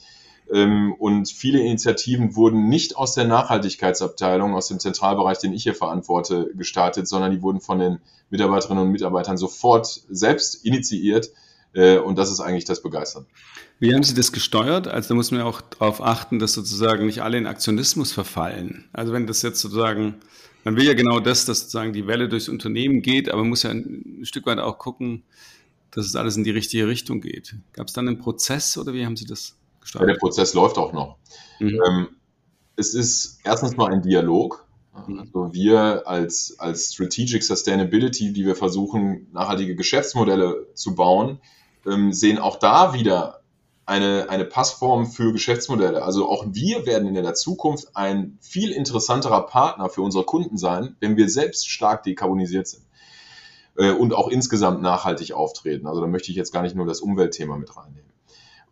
Und viele Initiativen wurden nicht aus der Nachhaltigkeitsabteilung, aus dem Zentralbereich, den ich hier verantworte, gestartet, sondern die wurden von den Mitarbeiterinnen und Mitarbeitern sofort selbst initiiert. Und das ist eigentlich das Begeisternde. Wie haben Sie das gesteuert? Also da muss man ja auch darauf achten, dass sozusagen nicht alle in Aktionismus verfallen. Also wenn das jetzt sozusagen, man will ja genau das, dass sozusagen die Welle durchs Unternehmen geht, aber man muss ja ein Stück weit auch gucken, dass es alles in die richtige Richtung geht. Gab es dann einen Prozess oder wie haben Sie das gestartet? Ja, der Prozess läuft auch noch. Mhm. Ähm, es ist erstens mal ein Dialog. Also wir als, als Strategic Sustainability, die wir versuchen, nachhaltige Geschäftsmodelle zu bauen, ähm, sehen auch da wieder eine, eine Passform für Geschäftsmodelle. Also auch wir werden in der Zukunft ein viel interessanterer Partner für unsere Kunden sein, wenn wir selbst stark dekarbonisiert sind äh, und auch insgesamt nachhaltig auftreten. Also da möchte ich jetzt gar nicht nur das Umweltthema mit reinnehmen.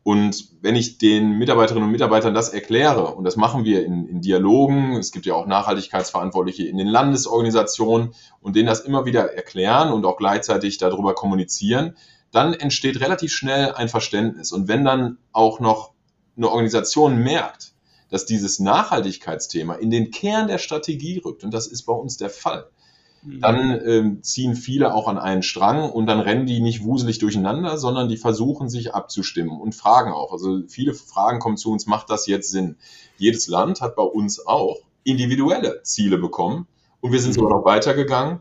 Und wenn ich den Mitarbeiterinnen und Mitarbeitern das erkläre, und das machen wir in, in Dialogen, es gibt ja auch Nachhaltigkeitsverantwortliche in den Landesorganisationen und denen das immer wieder erklären und auch gleichzeitig darüber kommunizieren, dann entsteht relativ schnell ein Verständnis. Und wenn dann auch noch eine Organisation merkt, dass dieses Nachhaltigkeitsthema in den Kern der Strategie rückt, und das ist bei uns der Fall, dann ähm, ziehen viele auch an einen Strang und dann rennen die nicht wuselig durcheinander, sondern die versuchen sich abzustimmen und fragen auch. Also viele Fragen kommen zu uns, macht das jetzt Sinn? Jedes Land hat bei uns auch individuelle Ziele bekommen und wir sind sogar noch weitergegangen.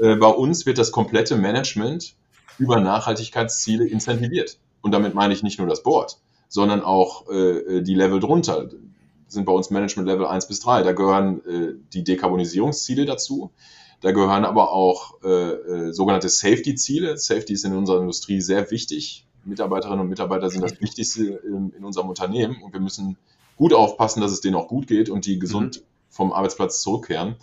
Äh, bei uns wird das komplette Management über Nachhaltigkeitsziele incentiviert. Und damit meine ich nicht nur das Board, sondern auch äh, die Level drunter. Sind bei uns Management Level eins bis drei. Da gehören äh, die Dekarbonisierungsziele dazu. Da gehören aber auch äh, sogenannte Safety-Ziele. Safety ist in unserer Industrie sehr wichtig. Mitarbeiterinnen und Mitarbeiter sind das Wichtigste in, in unserem Unternehmen. Und wir müssen gut aufpassen, dass es denen auch gut geht und die gesund mhm. vom Arbeitsplatz zurückkehren.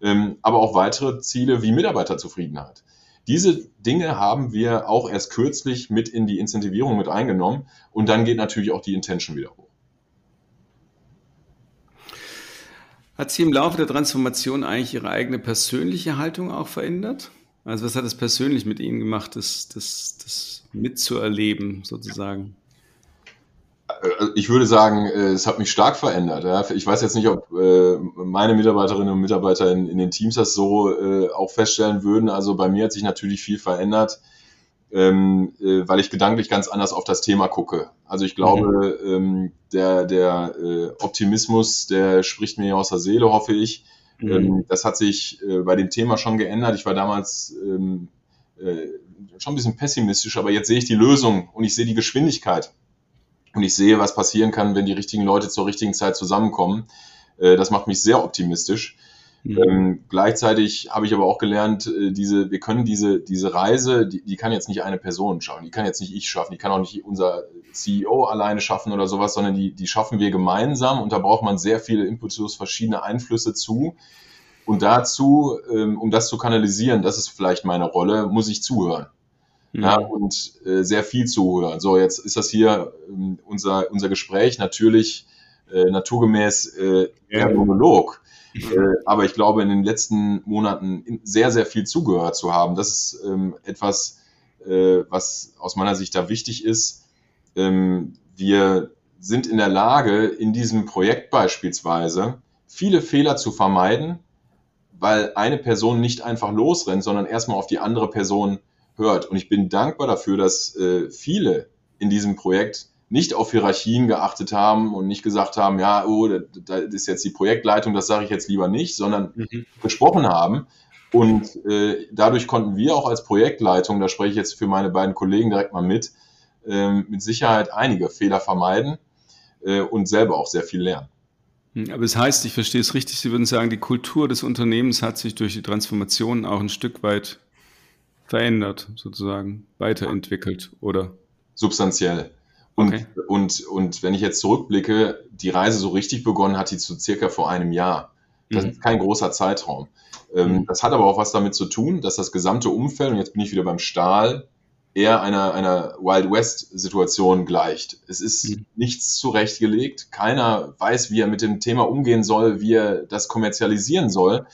Ähm, aber auch weitere Ziele wie Mitarbeiterzufriedenheit. Diese Dinge haben wir auch erst kürzlich mit in die Incentivierung mit eingenommen. Und dann geht natürlich auch die Intention wieder hoch. Hat sie im Laufe der Transformation eigentlich Ihre eigene persönliche Haltung auch verändert? Also was hat es persönlich mit Ihnen gemacht, das, das, das mitzuerleben sozusagen? Ich würde sagen, es hat mich stark verändert. Ich weiß jetzt nicht, ob meine Mitarbeiterinnen und Mitarbeiter in, in den Teams das so auch feststellen würden. Also bei mir hat sich natürlich viel verändert, weil ich gedanklich ganz anders auf das Thema gucke. Also ich glaube, mhm. der, der Optimismus, der spricht mir aus der Seele, hoffe ich. Mhm. Das hat sich bei dem Thema schon geändert. Ich war damals schon ein bisschen pessimistisch, aber jetzt sehe ich die Lösung und ich sehe die Geschwindigkeit. Und ich sehe, was passieren kann, wenn die richtigen Leute zur richtigen Zeit zusammenkommen. Das macht mich sehr optimistisch. Mhm. Ähm, gleichzeitig habe ich aber auch gelernt, äh, diese, wir können diese, diese Reise, die, die kann jetzt nicht eine Person schaffen, die kann jetzt nicht ich schaffen, die kann auch nicht unser C E O alleine schaffen oder sowas, sondern die, die schaffen wir gemeinsam und da braucht man sehr viele Inputs, verschiedene Einflüsse zu und dazu, ähm, um das zu kanalisieren, das ist vielleicht meine Rolle, muss ich zuhören. Mhm. Ja, und äh, sehr viel zuhören. So, jetzt ist das hier ähm, unser, unser Gespräch, natürlich äh, naturgemäß äh, eher Monolog. Äh, aber ich glaube, in den letzten Monaten sehr, sehr viel zugehört zu haben. Das ist ähm, etwas, äh, was aus meiner Sicht da wichtig ist. Ähm, wir sind in der Lage, in diesem Projekt beispielsweise viele Fehler zu vermeiden, weil eine Person nicht einfach losrennt, sondern erstmal auf die andere Person hört. Und ich bin dankbar dafür, dass äh, viele in diesem Projekt nicht auf Hierarchien geachtet haben und nicht gesagt haben, ja, oh, da ist jetzt die Projektleitung, das sage ich jetzt lieber nicht, sondern mhm. gesprochen haben. Und äh, dadurch konnten wir auch als Projektleitung, da spreche ich jetzt für meine beiden Kollegen direkt mal mit, äh, mit Sicherheit einige Fehler vermeiden äh, und selber auch sehr viel lernen. Aber es heißt, ich verstehe es richtig, Sie würden sagen, die Kultur des Unternehmens hat sich durch die Transformation auch ein Stück weit verändert, sozusagen, weiterentwickelt, oder? Substanziell. Und, okay. und, und wenn ich jetzt zurückblicke, die Reise so richtig begonnen hat die zu circa vor einem Jahr. Das mhm. ist kein großer Zeitraum. Ähm, mhm. Das hat aber auch was damit zu tun, dass das gesamte Umfeld, und jetzt bin ich wieder beim Stahl, eher einer, einer Wild-West-Situation gleicht. Es ist mhm. nichts zurechtgelegt. Keiner weiß, wie er mit dem Thema umgehen soll, wie er das kommerzialisieren soll.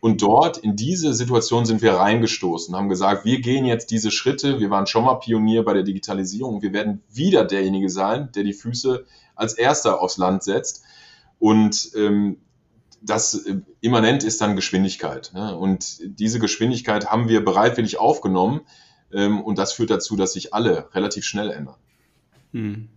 Und dort, in diese Situation sind wir reingestoßen, haben gesagt, wir gehen jetzt diese Schritte, wir waren schon mal Pionier bei der Digitalisierung, wir werden wieder derjenige sein, der die Füße als Erster aufs Land setzt. Und ähm, das äh, immanent ist dann Geschwindigkeit. Ne? Und diese Geschwindigkeit haben wir bereitwillig aufgenommen ähm, und das führt dazu, dass sich alle relativ schnell ändern. Hm.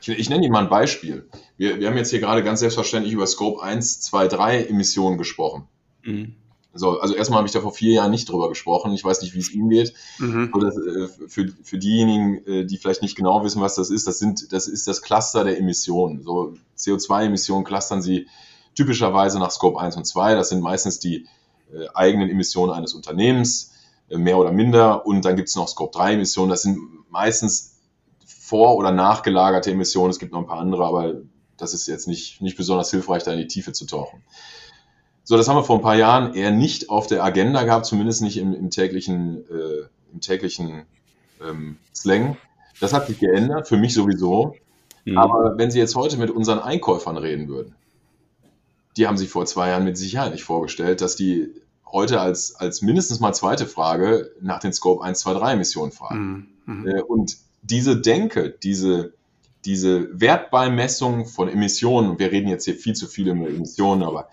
Ich, ich nenne Ihnen mal ein Beispiel. Wir, wir haben jetzt hier gerade ganz selbstverständlich über Scope eins, zwei, drei Emissionen gesprochen. Mhm. So, also erstmal habe ich da vor vier Jahren nicht drüber gesprochen. Ich weiß nicht, wie es Ihnen geht. Mhm. Aber das, äh, für, für diejenigen, äh, die vielleicht nicht genau wissen, was das ist, das, sind, das ist das Cluster der Emissionen. So C O zwei Emissionen clustern Sie typischerweise nach Scope eins und zwei. Das sind meistens die äh, eigenen Emissionen eines Unternehmens, äh, mehr oder minder. Und dann gibt es noch Scope drei Emissionen. Das sind meistens vor- oder nachgelagerte Emissionen. Es gibt noch ein paar andere, aber das ist jetzt nicht, nicht besonders hilfreich, da in die Tiefe zu tauchen. So, das haben wir vor ein paar Jahren eher nicht auf der Agenda gehabt, zumindest nicht im, im täglichen, äh, im täglichen ähm, Slang. Das hat sich geändert, für mich sowieso. Mhm. Aber wenn Sie jetzt heute mit unseren Einkäufern reden würden, die haben sich vor zwei Jahren mit Sicherheit nicht vorgestellt, dass die heute als, als mindestens mal zweite Frage nach den Scope eins, zwei, drei Emissionen fragen. Mhm. Äh, und diese Denke, diese, diese Wertbeimessung von Emissionen, wir reden jetzt hier viel zu viel über Emissionen, aber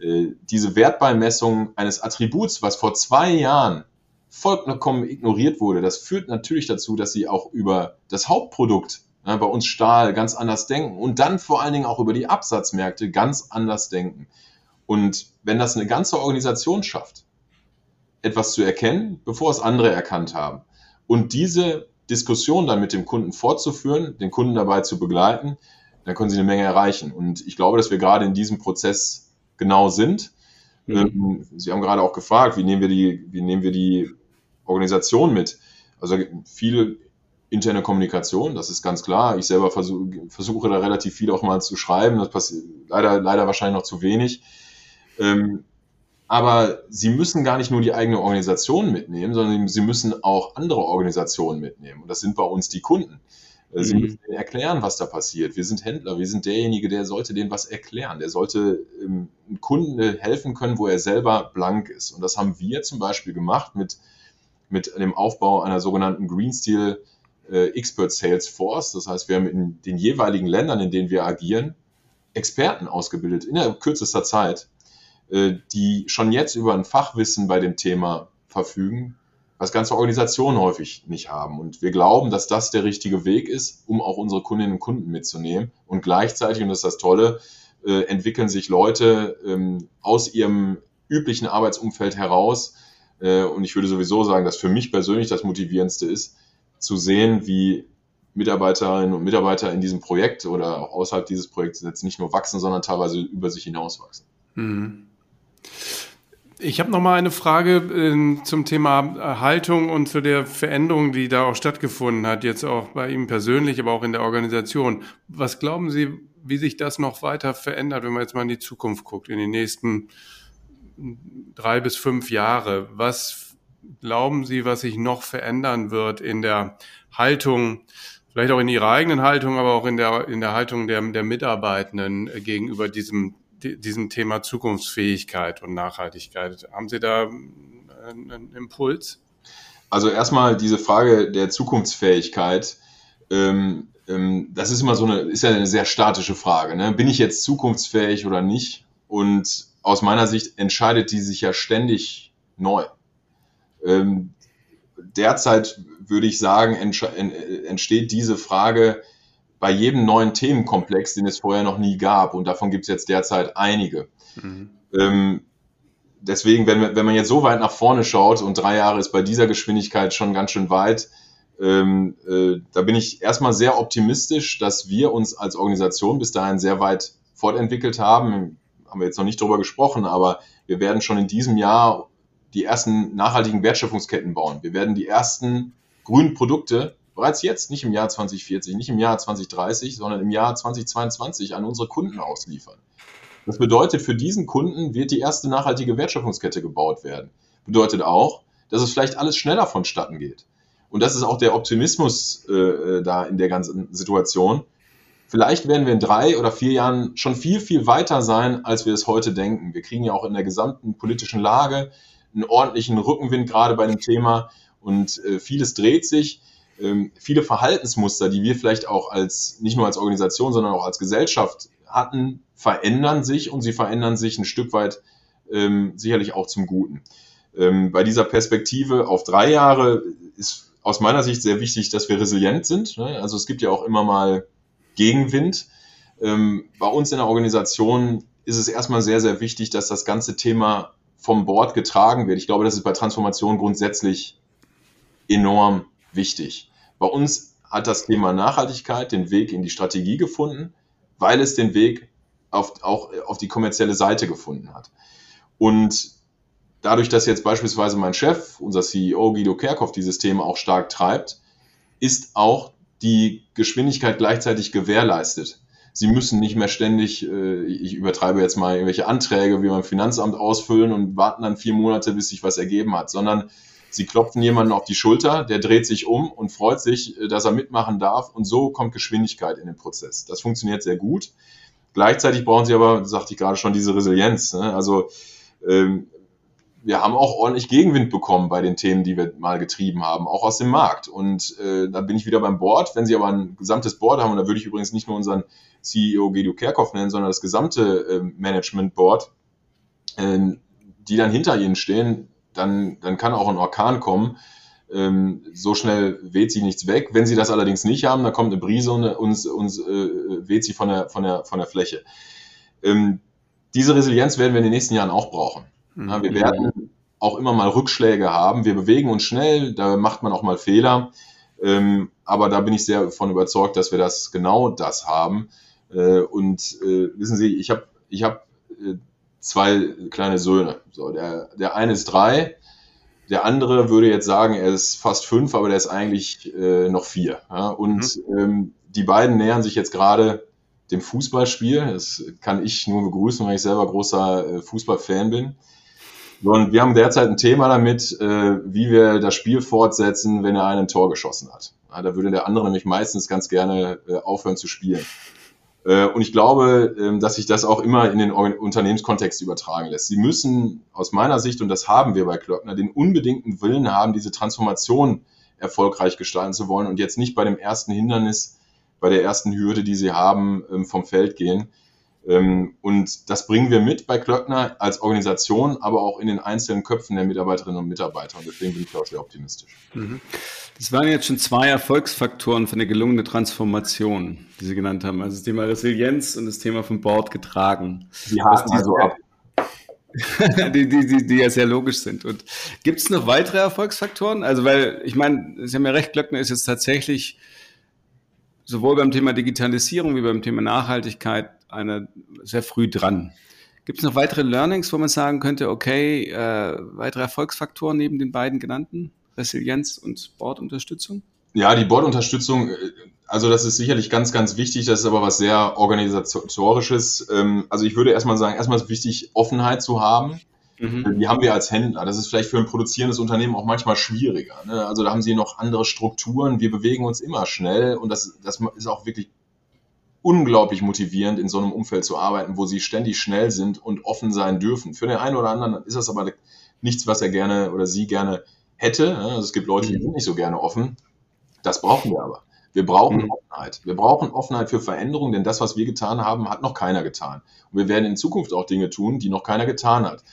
äh, diese Wertbeimessung eines Attributs, was vor zwei Jahren vollkommen ignoriert wurde, das führt natürlich dazu, dass sie auch über das Hauptprodukt, ne, bei uns Stahl, ganz anders denken und dann vor allen Dingen auch über die Absatzmärkte ganz anders denken. Und wenn das eine ganze Organisation schafft, etwas zu erkennen, bevor es andere erkannt haben, und diese Diskussion dann mit dem Kunden fortzuführen, den Kunden dabei zu begleiten, dann können sie eine Menge erreichen. Und ich glaube, dass wir gerade in diesem Prozess genau sind. Mhm. Sie haben gerade auch gefragt, wie nehmen wir die, wie nehmen wir die Organisation mit? Also viel interne Kommunikation, das ist ganz klar. Ich selber versuch, versuche da relativ viel auch mal zu schreiben. Das passiert leider, leider wahrscheinlich noch zu wenig. Ähm, aber sie müssen gar nicht nur die eigene Organisation mitnehmen, sondern sie müssen auch andere Organisationen mitnehmen. Und das sind bei uns die Kunden. Sie mhm. müssen denen erklären, was da passiert. Wir sind Händler, wir sind derjenige, der sollte denen was erklären. Der sollte ähm, einem Kunden helfen können, wo er selber blank ist. Und das haben wir zum Beispiel gemacht mit, mit dem Aufbau einer sogenannten Green Steel äh, Expert Sales Force. Das heißt, wir haben in den jeweiligen Ländern, in denen wir agieren, Experten ausgebildet in der kürzester Zeit, die schon jetzt über ein Fachwissen bei dem Thema verfügen, was ganze Organisationen häufig nicht haben. Und wir glauben, dass das der richtige Weg ist, um auch unsere Kundinnen und Kunden mitzunehmen. Und gleichzeitig, und das ist das Tolle, entwickeln sich Leute aus ihrem üblichen Arbeitsumfeld heraus. Und ich würde sowieso sagen, dass für mich persönlich das Motivierendste ist, zu sehen, wie Mitarbeiterinnen und Mitarbeiter in diesem Projekt oder auch außerhalb dieses Projekts jetzt nicht nur wachsen, sondern teilweise über sich hinauswachsen. Mhm. Ich habe noch mal eine Frage äh, zum Thema Haltung und zu der Veränderung, die da auch stattgefunden hat, jetzt auch bei Ihnen persönlich, aber auch in der Organisation. Was glauben Sie, wie sich das noch weiter verändert, wenn man jetzt mal in die Zukunft guckt, in die nächsten drei bis fünf Jahre? Was glauben Sie, was sich noch verändern wird in der Haltung, vielleicht auch in Ihrer eigenen Haltung, aber auch in der, in der Haltung der, der Mitarbeitenden gegenüber diesem diesem Thema Zukunftsfähigkeit und Nachhaltigkeit? Haben Sie da einen Impuls? Also erstmal diese Frage der Zukunftsfähigkeit. Ähm, ähm, das ist immer so eine, ist ja eine sehr statische Frage. Ne? Bin ich jetzt zukunftsfähig oder nicht? Und aus meiner Sicht entscheidet die sich ja ständig neu. Ähm, derzeit würde ich sagen, entsteht diese Frage bei jedem neuen Themenkomplex, den es vorher noch nie gab. Und davon gibt es jetzt derzeit einige. Mhm. Ähm, deswegen, wenn, wenn man jetzt so weit nach vorne schaut, und drei Jahre ist bei dieser Geschwindigkeit schon ganz schön weit, ähm, äh, da bin ich erstmal sehr optimistisch, dass wir uns als Organisation bis dahin sehr weit fortentwickelt haben. Haben wir jetzt noch nicht drüber gesprochen, aber wir werden schon in diesem Jahr die ersten nachhaltigen Wertschöpfungsketten bauen. Wir werden die ersten grünen Produkte bereits jetzt, nicht im Jahr zwanzig vierzig, nicht im Jahr zwanzig dreißig, sondern im Jahr zwanzig zweiundzwanzig an unsere Kunden ausliefern. Das bedeutet, für diesen Kunden wird die erste nachhaltige Wertschöpfungskette gebaut werden. Bedeutet auch, dass es vielleicht alles schneller vonstatten geht. Und das ist auch der Optimismus äh, da in der ganzen Situation. Vielleicht werden wir in drei oder vier Jahren schon viel, viel weiter sein, als wir es heute denken. Wir kriegen ja auch in der gesamten politischen Lage einen ordentlichen Rückenwind, gerade bei dem Thema. Und äh, vieles dreht sich. Viele Verhaltensmuster, die wir vielleicht auch als, nicht nur als Organisation, sondern auch als Gesellschaft hatten, verändern sich, und sie verändern sich ein Stück weit ähm, sicherlich auch zum Guten. Ähm, bei dieser Perspektive auf drei Jahre ist aus meiner Sicht sehr wichtig, dass wir resilient sind. Ne? Also es gibt ja auch immer mal Gegenwind. Ähm, bei uns in der Organisation ist es erstmal sehr, sehr wichtig, dass das ganze Thema vom Board getragen wird. Ich glaube, das ist bei Transformation grundsätzlich enorm wichtig. Bei uns hat das Thema Nachhaltigkeit den Weg in die Strategie gefunden, weil es den Weg auf, auch auf die kommerzielle Seite gefunden hat. Und dadurch, dass jetzt beispielsweise mein Chef, unser C E O Guido Kerkhoff, dieses Thema auch stark treibt, ist auch die Geschwindigkeit gleichzeitig gewährleistet. Sie müssen nicht mehr ständig, ich übertreibe jetzt mal, irgendwelche Anträge wie beim Finanzamt ausfüllen und warten dann vier Monate, bis sich was ergeben hat, sondern Sie klopfen jemanden auf die Schulter, der dreht sich um und freut sich, dass er mitmachen darf. Und so kommt Geschwindigkeit in den Prozess. Das funktioniert sehr gut. Gleichzeitig brauchen Sie aber, sagte ich gerade schon, diese Resilienz. Ne? Also ähm, wir haben auch ordentlich Gegenwind bekommen bei den Themen, die wir mal getrieben haben, auch aus dem Markt. Und äh, da bin ich wieder beim Board. Wenn Sie aber ein gesamtes Board haben, und da würde ich übrigens nicht nur unseren C E O Guido Kerkhoff nennen, sondern das gesamte äh, Management Board, äh, die dann hinter Ihnen stehen, dann, dann kann auch ein Orkan kommen. Ähm, so schnell weht sie nichts weg. Wenn Sie das allerdings nicht haben, dann kommt eine Brise und uns, uns äh, weht sie von der, von der, von der Fläche. Ähm, diese Resilienz werden wir in den nächsten Jahren auch brauchen. Ja, wir werden auch immer mal Rückschläge haben. Wir bewegen uns schnell, da macht man auch mal Fehler. Ähm, aber da bin ich sehr davon überzeugt, dass wir das genau das haben. Äh, und äh, wissen Sie, ich habe ich hab, äh, zwei kleine Söhne. So, der, der eine ist drei, der andere würde jetzt sagen, er ist fast fünf, aber der ist eigentlich äh, noch vier. Ja? Und mhm. ähm, die beiden nähern sich jetzt gerade dem Fußballspiel. Das kann ich nur begrüßen, weil ich selber großer äh, Fußballfan bin. Und wir haben derzeit ein Thema damit, wie wir das Spiel fortsetzen, wenn er einen Tor geschossen hat. Da würde der andere nämlich meistens ganz gerne aufhören zu spielen. Und ich glaube, dass sich das auch immer in den Unternehmenskontext übertragen lässt. Sie müssen aus meiner Sicht, und das haben wir bei Klöckner, den unbedingten Willen haben, diese Transformation erfolgreich gestalten zu wollen und jetzt nicht bei dem ersten Hindernis, bei der ersten Hürde, die Sie haben, vom Feld gehen. Und das bringen wir mit bei Klöckner als Organisation, aber auch in den einzelnen Köpfen der Mitarbeiterinnen und Mitarbeiter. Und deswegen bin ich auch sehr optimistisch. Das waren jetzt schon zwei Erfolgsfaktoren für eine gelungene Transformation, die Sie genannt haben. Also das Thema Resilienz und das Thema vom Board getragen. Die haken die so ab. die, die, die, die ja sehr logisch sind. Und gibt es noch weitere Erfolgsfaktoren? Also weil, ich meine, Sie haben ja recht, Klöckner ist jetzt tatsächlich sowohl beim Thema Digitalisierung wie beim Thema Nachhaltigkeit einer sehr früh dran. Gibt es noch weitere Learnings, wo man sagen könnte, okay, äh, weitere Erfolgsfaktoren neben den beiden genannten, Resilienz und Board-Unterstützung? Ja, die Board-Unterstützung, also das ist sicherlich ganz, ganz wichtig, das ist aber was sehr Organisatorisches. Also ich würde erstmal sagen, erstmal ist wichtig, Offenheit zu haben. Mhm. Die haben wir als Händler. Das ist vielleicht für ein produzierendes Unternehmen auch manchmal schwieriger. Ne? Also da haben sie noch andere Strukturen. Wir bewegen uns immer schnell und das, das ist auch wirklich unglaublich motivierend, in so einem Umfeld zu arbeiten, wo sie ständig schnell sind und offen sein dürfen. Für den einen oder anderen ist das aber nichts, was er gerne oder sie gerne hätte. Also es gibt Leute, die sind nicht so gerne offen. Das brauchen wir aber. Wir brauchen mhm. Offenheit. Wir brauchen Offenheit für Veränderung, denn das, was wir getan haben, hat noch keiner getan. Und wir werden in Zukunft auch Dinge tun, die noch keiner getan hat.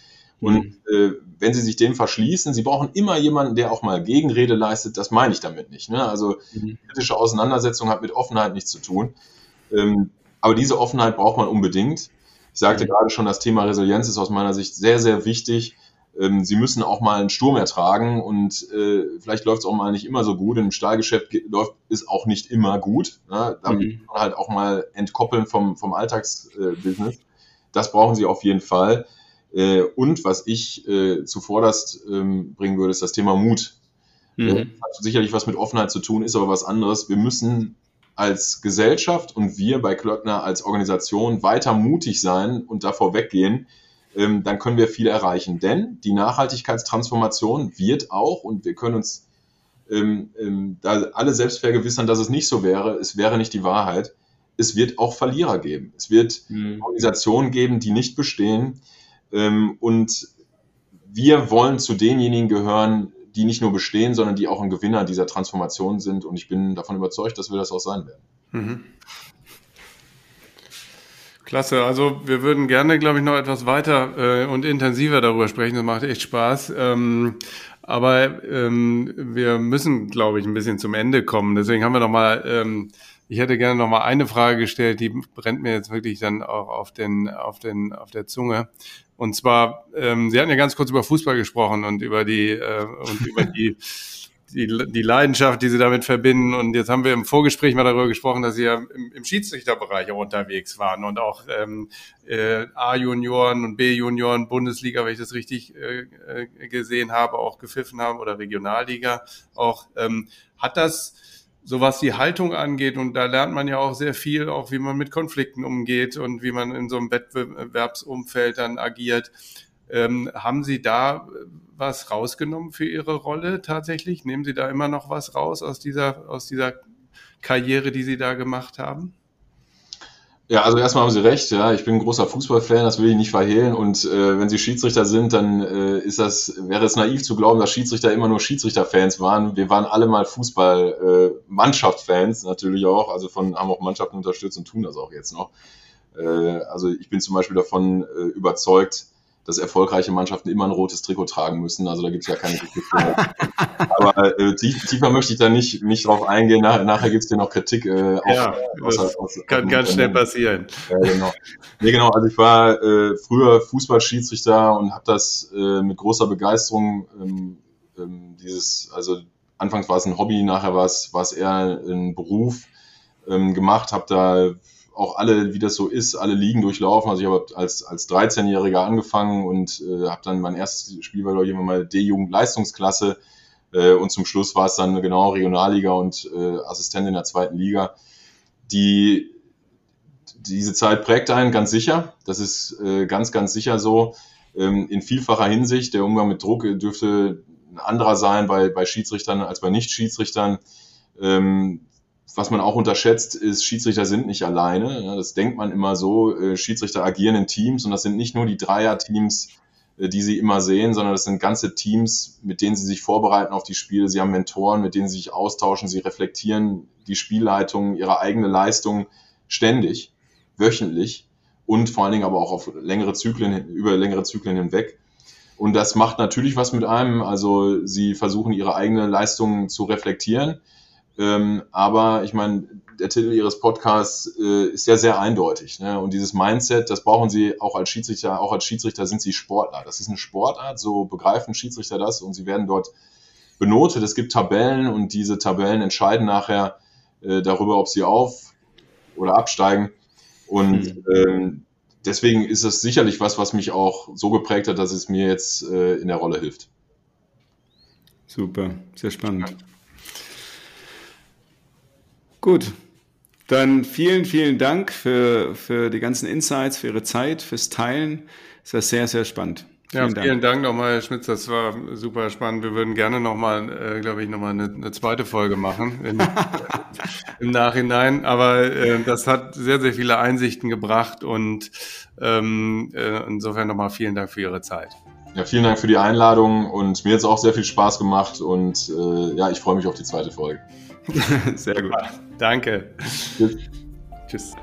Und äh, wenn Sie sich dem verschließen, Sie brauchen immer jemanden, der auch mal Gegenrede leistet. Das meine ich damit nicht. Ne? Also mhm. kritische Auseinandersetzung hat mit Offenheit nichts zu tun. Ähm, aber diese Offenheit braucht man unbedingt. Ich sagte mhm. gerade schon, das Thema Resilienz ist aus meiner Sicht sehr, sehr wichtig. Ähm, Sie müssen auch mal einen Sturm ertragen und äh, vielleicht läuft es auch mal nicht immer so gut. Im Stahlgeschäft läuft es auch nicht immer gut. Ne? Da mhm. muss man halt auch mal entkoppeln vom, vom Alltagsbusiness. Äh, das brauchen Sie auf jeden Fall. Und was ich äh, zuvorderst ähm, bringen würde, ist das Thema Mut. Mhm. Das hat sicherlich was mit Offenheit zu tun, ist aber was anderes. Wir müssen als Gesellschaft und wir bei Klöckner als Organisation weiter mutig sein und davor weggehen. Ähm, dann können wir viel erreichen. Denn die Nachhaltigkeitstransformation wird auch, und wir können uns ähm, ähm, da alle selbst vergewissern, dass es nicht so wäre, es wäre nicht die Wahrheit. Es wird auch Verlierer geben. Es wird mhm. Organisationen geben, die nicht bestehen. Und wir wollen zu denjenigen gehören, die nicht nur bestehen, sondern die auch ein Gewinner dieser Transformation sind. Und ich bin davon überzeugt, dass wir das auch sein werden. Mhm. Klasse. Also wir würden gerne, glaube ich, noch etwas weiter äh, und intensiver darüber sprechen. Das macht echt Spaß. Ähm, aber ähm, wir müssen, glaube ich, ein bisschen zum Ende kommen. Deswegen haben wir noch mal... Ähm, Ich hätte gerne noch mal eine Frage gestellt, die brennt mir jetzt wirklich dann auch auf den, auf den, auf der Zunge. Und zwar, ähm, Sie hatten ja ganz kurz über Fußball gesprochen und über die, äh, und über die, die, die Leidenschaft, die Sie damit verbinden. Und jetzt haben wir im Vorgespräch mal darüber gesprochen, dass Sie ja im, im Schiedsrichterbereich auch unterwegs waren und auch ähm, äh, A-Junioren und B-Junioren, Bundesliga, wenn ich das richtig äh, gesehen habe, auch gepfiffen haben oder Regionalliga auch. Ähm, hat das so was die Haltung angeht, und da lernt man ja auch sehr viel, auch wie man mit Konflikten umgeht und wie man in so einem Wettbewerbsumfeld dann agiert. Ähm, haben Sie da was rausgenommen für Ihre Rolle tatsächlich? Nehmen Sie da immer noch was raus aus dieser, aus dieser Karriere, die Sie da gemacht haben? Ja, also erstmal haben Sie recht, ja, ich bin ein großer Fußballfan, das will ich nicht verhehlen, und äh, wenn Sie Schiedsrichter sind, dann äh, ist das, wäre es naiv zu glauben, dass Schiedsrichter immer nur Schiedsrichterfans waren. Wir waren alle mal Fußball-Mannschaftsfans, äh, natürlich auch, also von, haben auch Mannschaften unterstützt und tun das auch jetzt noch. Äh, also ich bin zum Beispiel davon äh, überzeugt, dass erfolgreiche Mannschaften immer ein rotes Trikot tragen müssen. Also da gibt es ja keine Diskussion. Aber äh, tiefer möchte ich da nicht, nicht drauf eingehen. Nach, nachher gibt es ja noch Kritik. Äh, auf, ja, das aus, aus, kann aus, ganz schnell äh, passieren. Ja, genau. Nee, genau. Also ich war äh, früher Fußballschiedsrichter und habe das äh, mit großer Begeisterung, ähm, ähm, dieses, also anfangs war es ein Hobby, nachher war es, war es eher ein Beruf ähm, gemacht, habe da auch alle, wie das so ist, alle Ligen durchlaufen. Also ich habe als, als dreizehnjähriger angefangen und äh, habe dann mein erstes Spiel war, glaube ich, immer mal D-Jugend-Leistungsklasse äh, und zum Schluss war es dann genau Regionalliga und äh, Assistent in der zweiten Liga. Die, diese Zeit prägt einen ganz sicher, das ist äh, ganz, ganz sicher so, ähm, in vielfacher Hinsicht. Der Umgang mit Druck dürfte ein anderer sein bei, bei Schiedsrichtern als bei Nicht-Schiedsrichtern. Ähm, Was man auch unterschätzt, ist, Schiedsrichter sind nicht alleine. Das denkt man immer so. Schiedsrichter agieren in Teams und das sind nicht nur die Dreier-Teams, die sie immer sehen, sondern das sind ganze Teams, mit denen sie sich vorbereiten auf die Spiele. Sie haben Mentoren, mit denen sie sich austauschen. Sie reflektieren die Spielleitung, ihre eigene Leistung ständig, wöchentlich und vor allen Dingen aber auch auf längere Zyklen, über längere Zyklen hinweg. Und das macht natürlich was mit einem. Also sie versuchen, ihre eigene Leistung zu reflektieren. Ähm, aber ich meine, der Titel Ihres Podcasts äh, ist ja sehr eindeutig, ne? Und dieses Mindset, das brauchen Sie auch als Schiedsrichter, auch als Schiedsrichter sind Sie Sportler. Das ist eine Sportart, so begreifen Schiedsrichter das und sie werden dort benotet. Es gibt Tabellen und diese Tabellen entscheiden nachher äh, darüber, ob sie auf- oder absteigen. Und mhm. ähm, deswegen ist es sicherlich was, was mich auch so geprägt hat, dass es mir jetzt äh, in der Rolle hilft. Super, sehr spannend. Ja. Gut, dann vielen, vielen Dank für, für die ganzen Insights, für Ihre Zeit, fürs Teilen. Es war sehr, sehr spannend. Vielen ja, vielen Dank, Dank nochmal, Herr Schmitz, das war super spannend. Wir würden gerne nochmal, äh, glaube ich, nochmal eine, eine zweite Folge machen in, im Nachhinein. Aber äh, das hat sehr, sehr viele Einsichten gebracht und ähm, äh, insofern nochmal vielen Dank für Ihre Zeit. Ja, vielen Dank für die Einladung und mir hat es auch sehr viel Spaß gemacht und äh, ja, ich freue mich auf die zweite Folge. Sehr gut. Danke. Tschüss. Tschüss.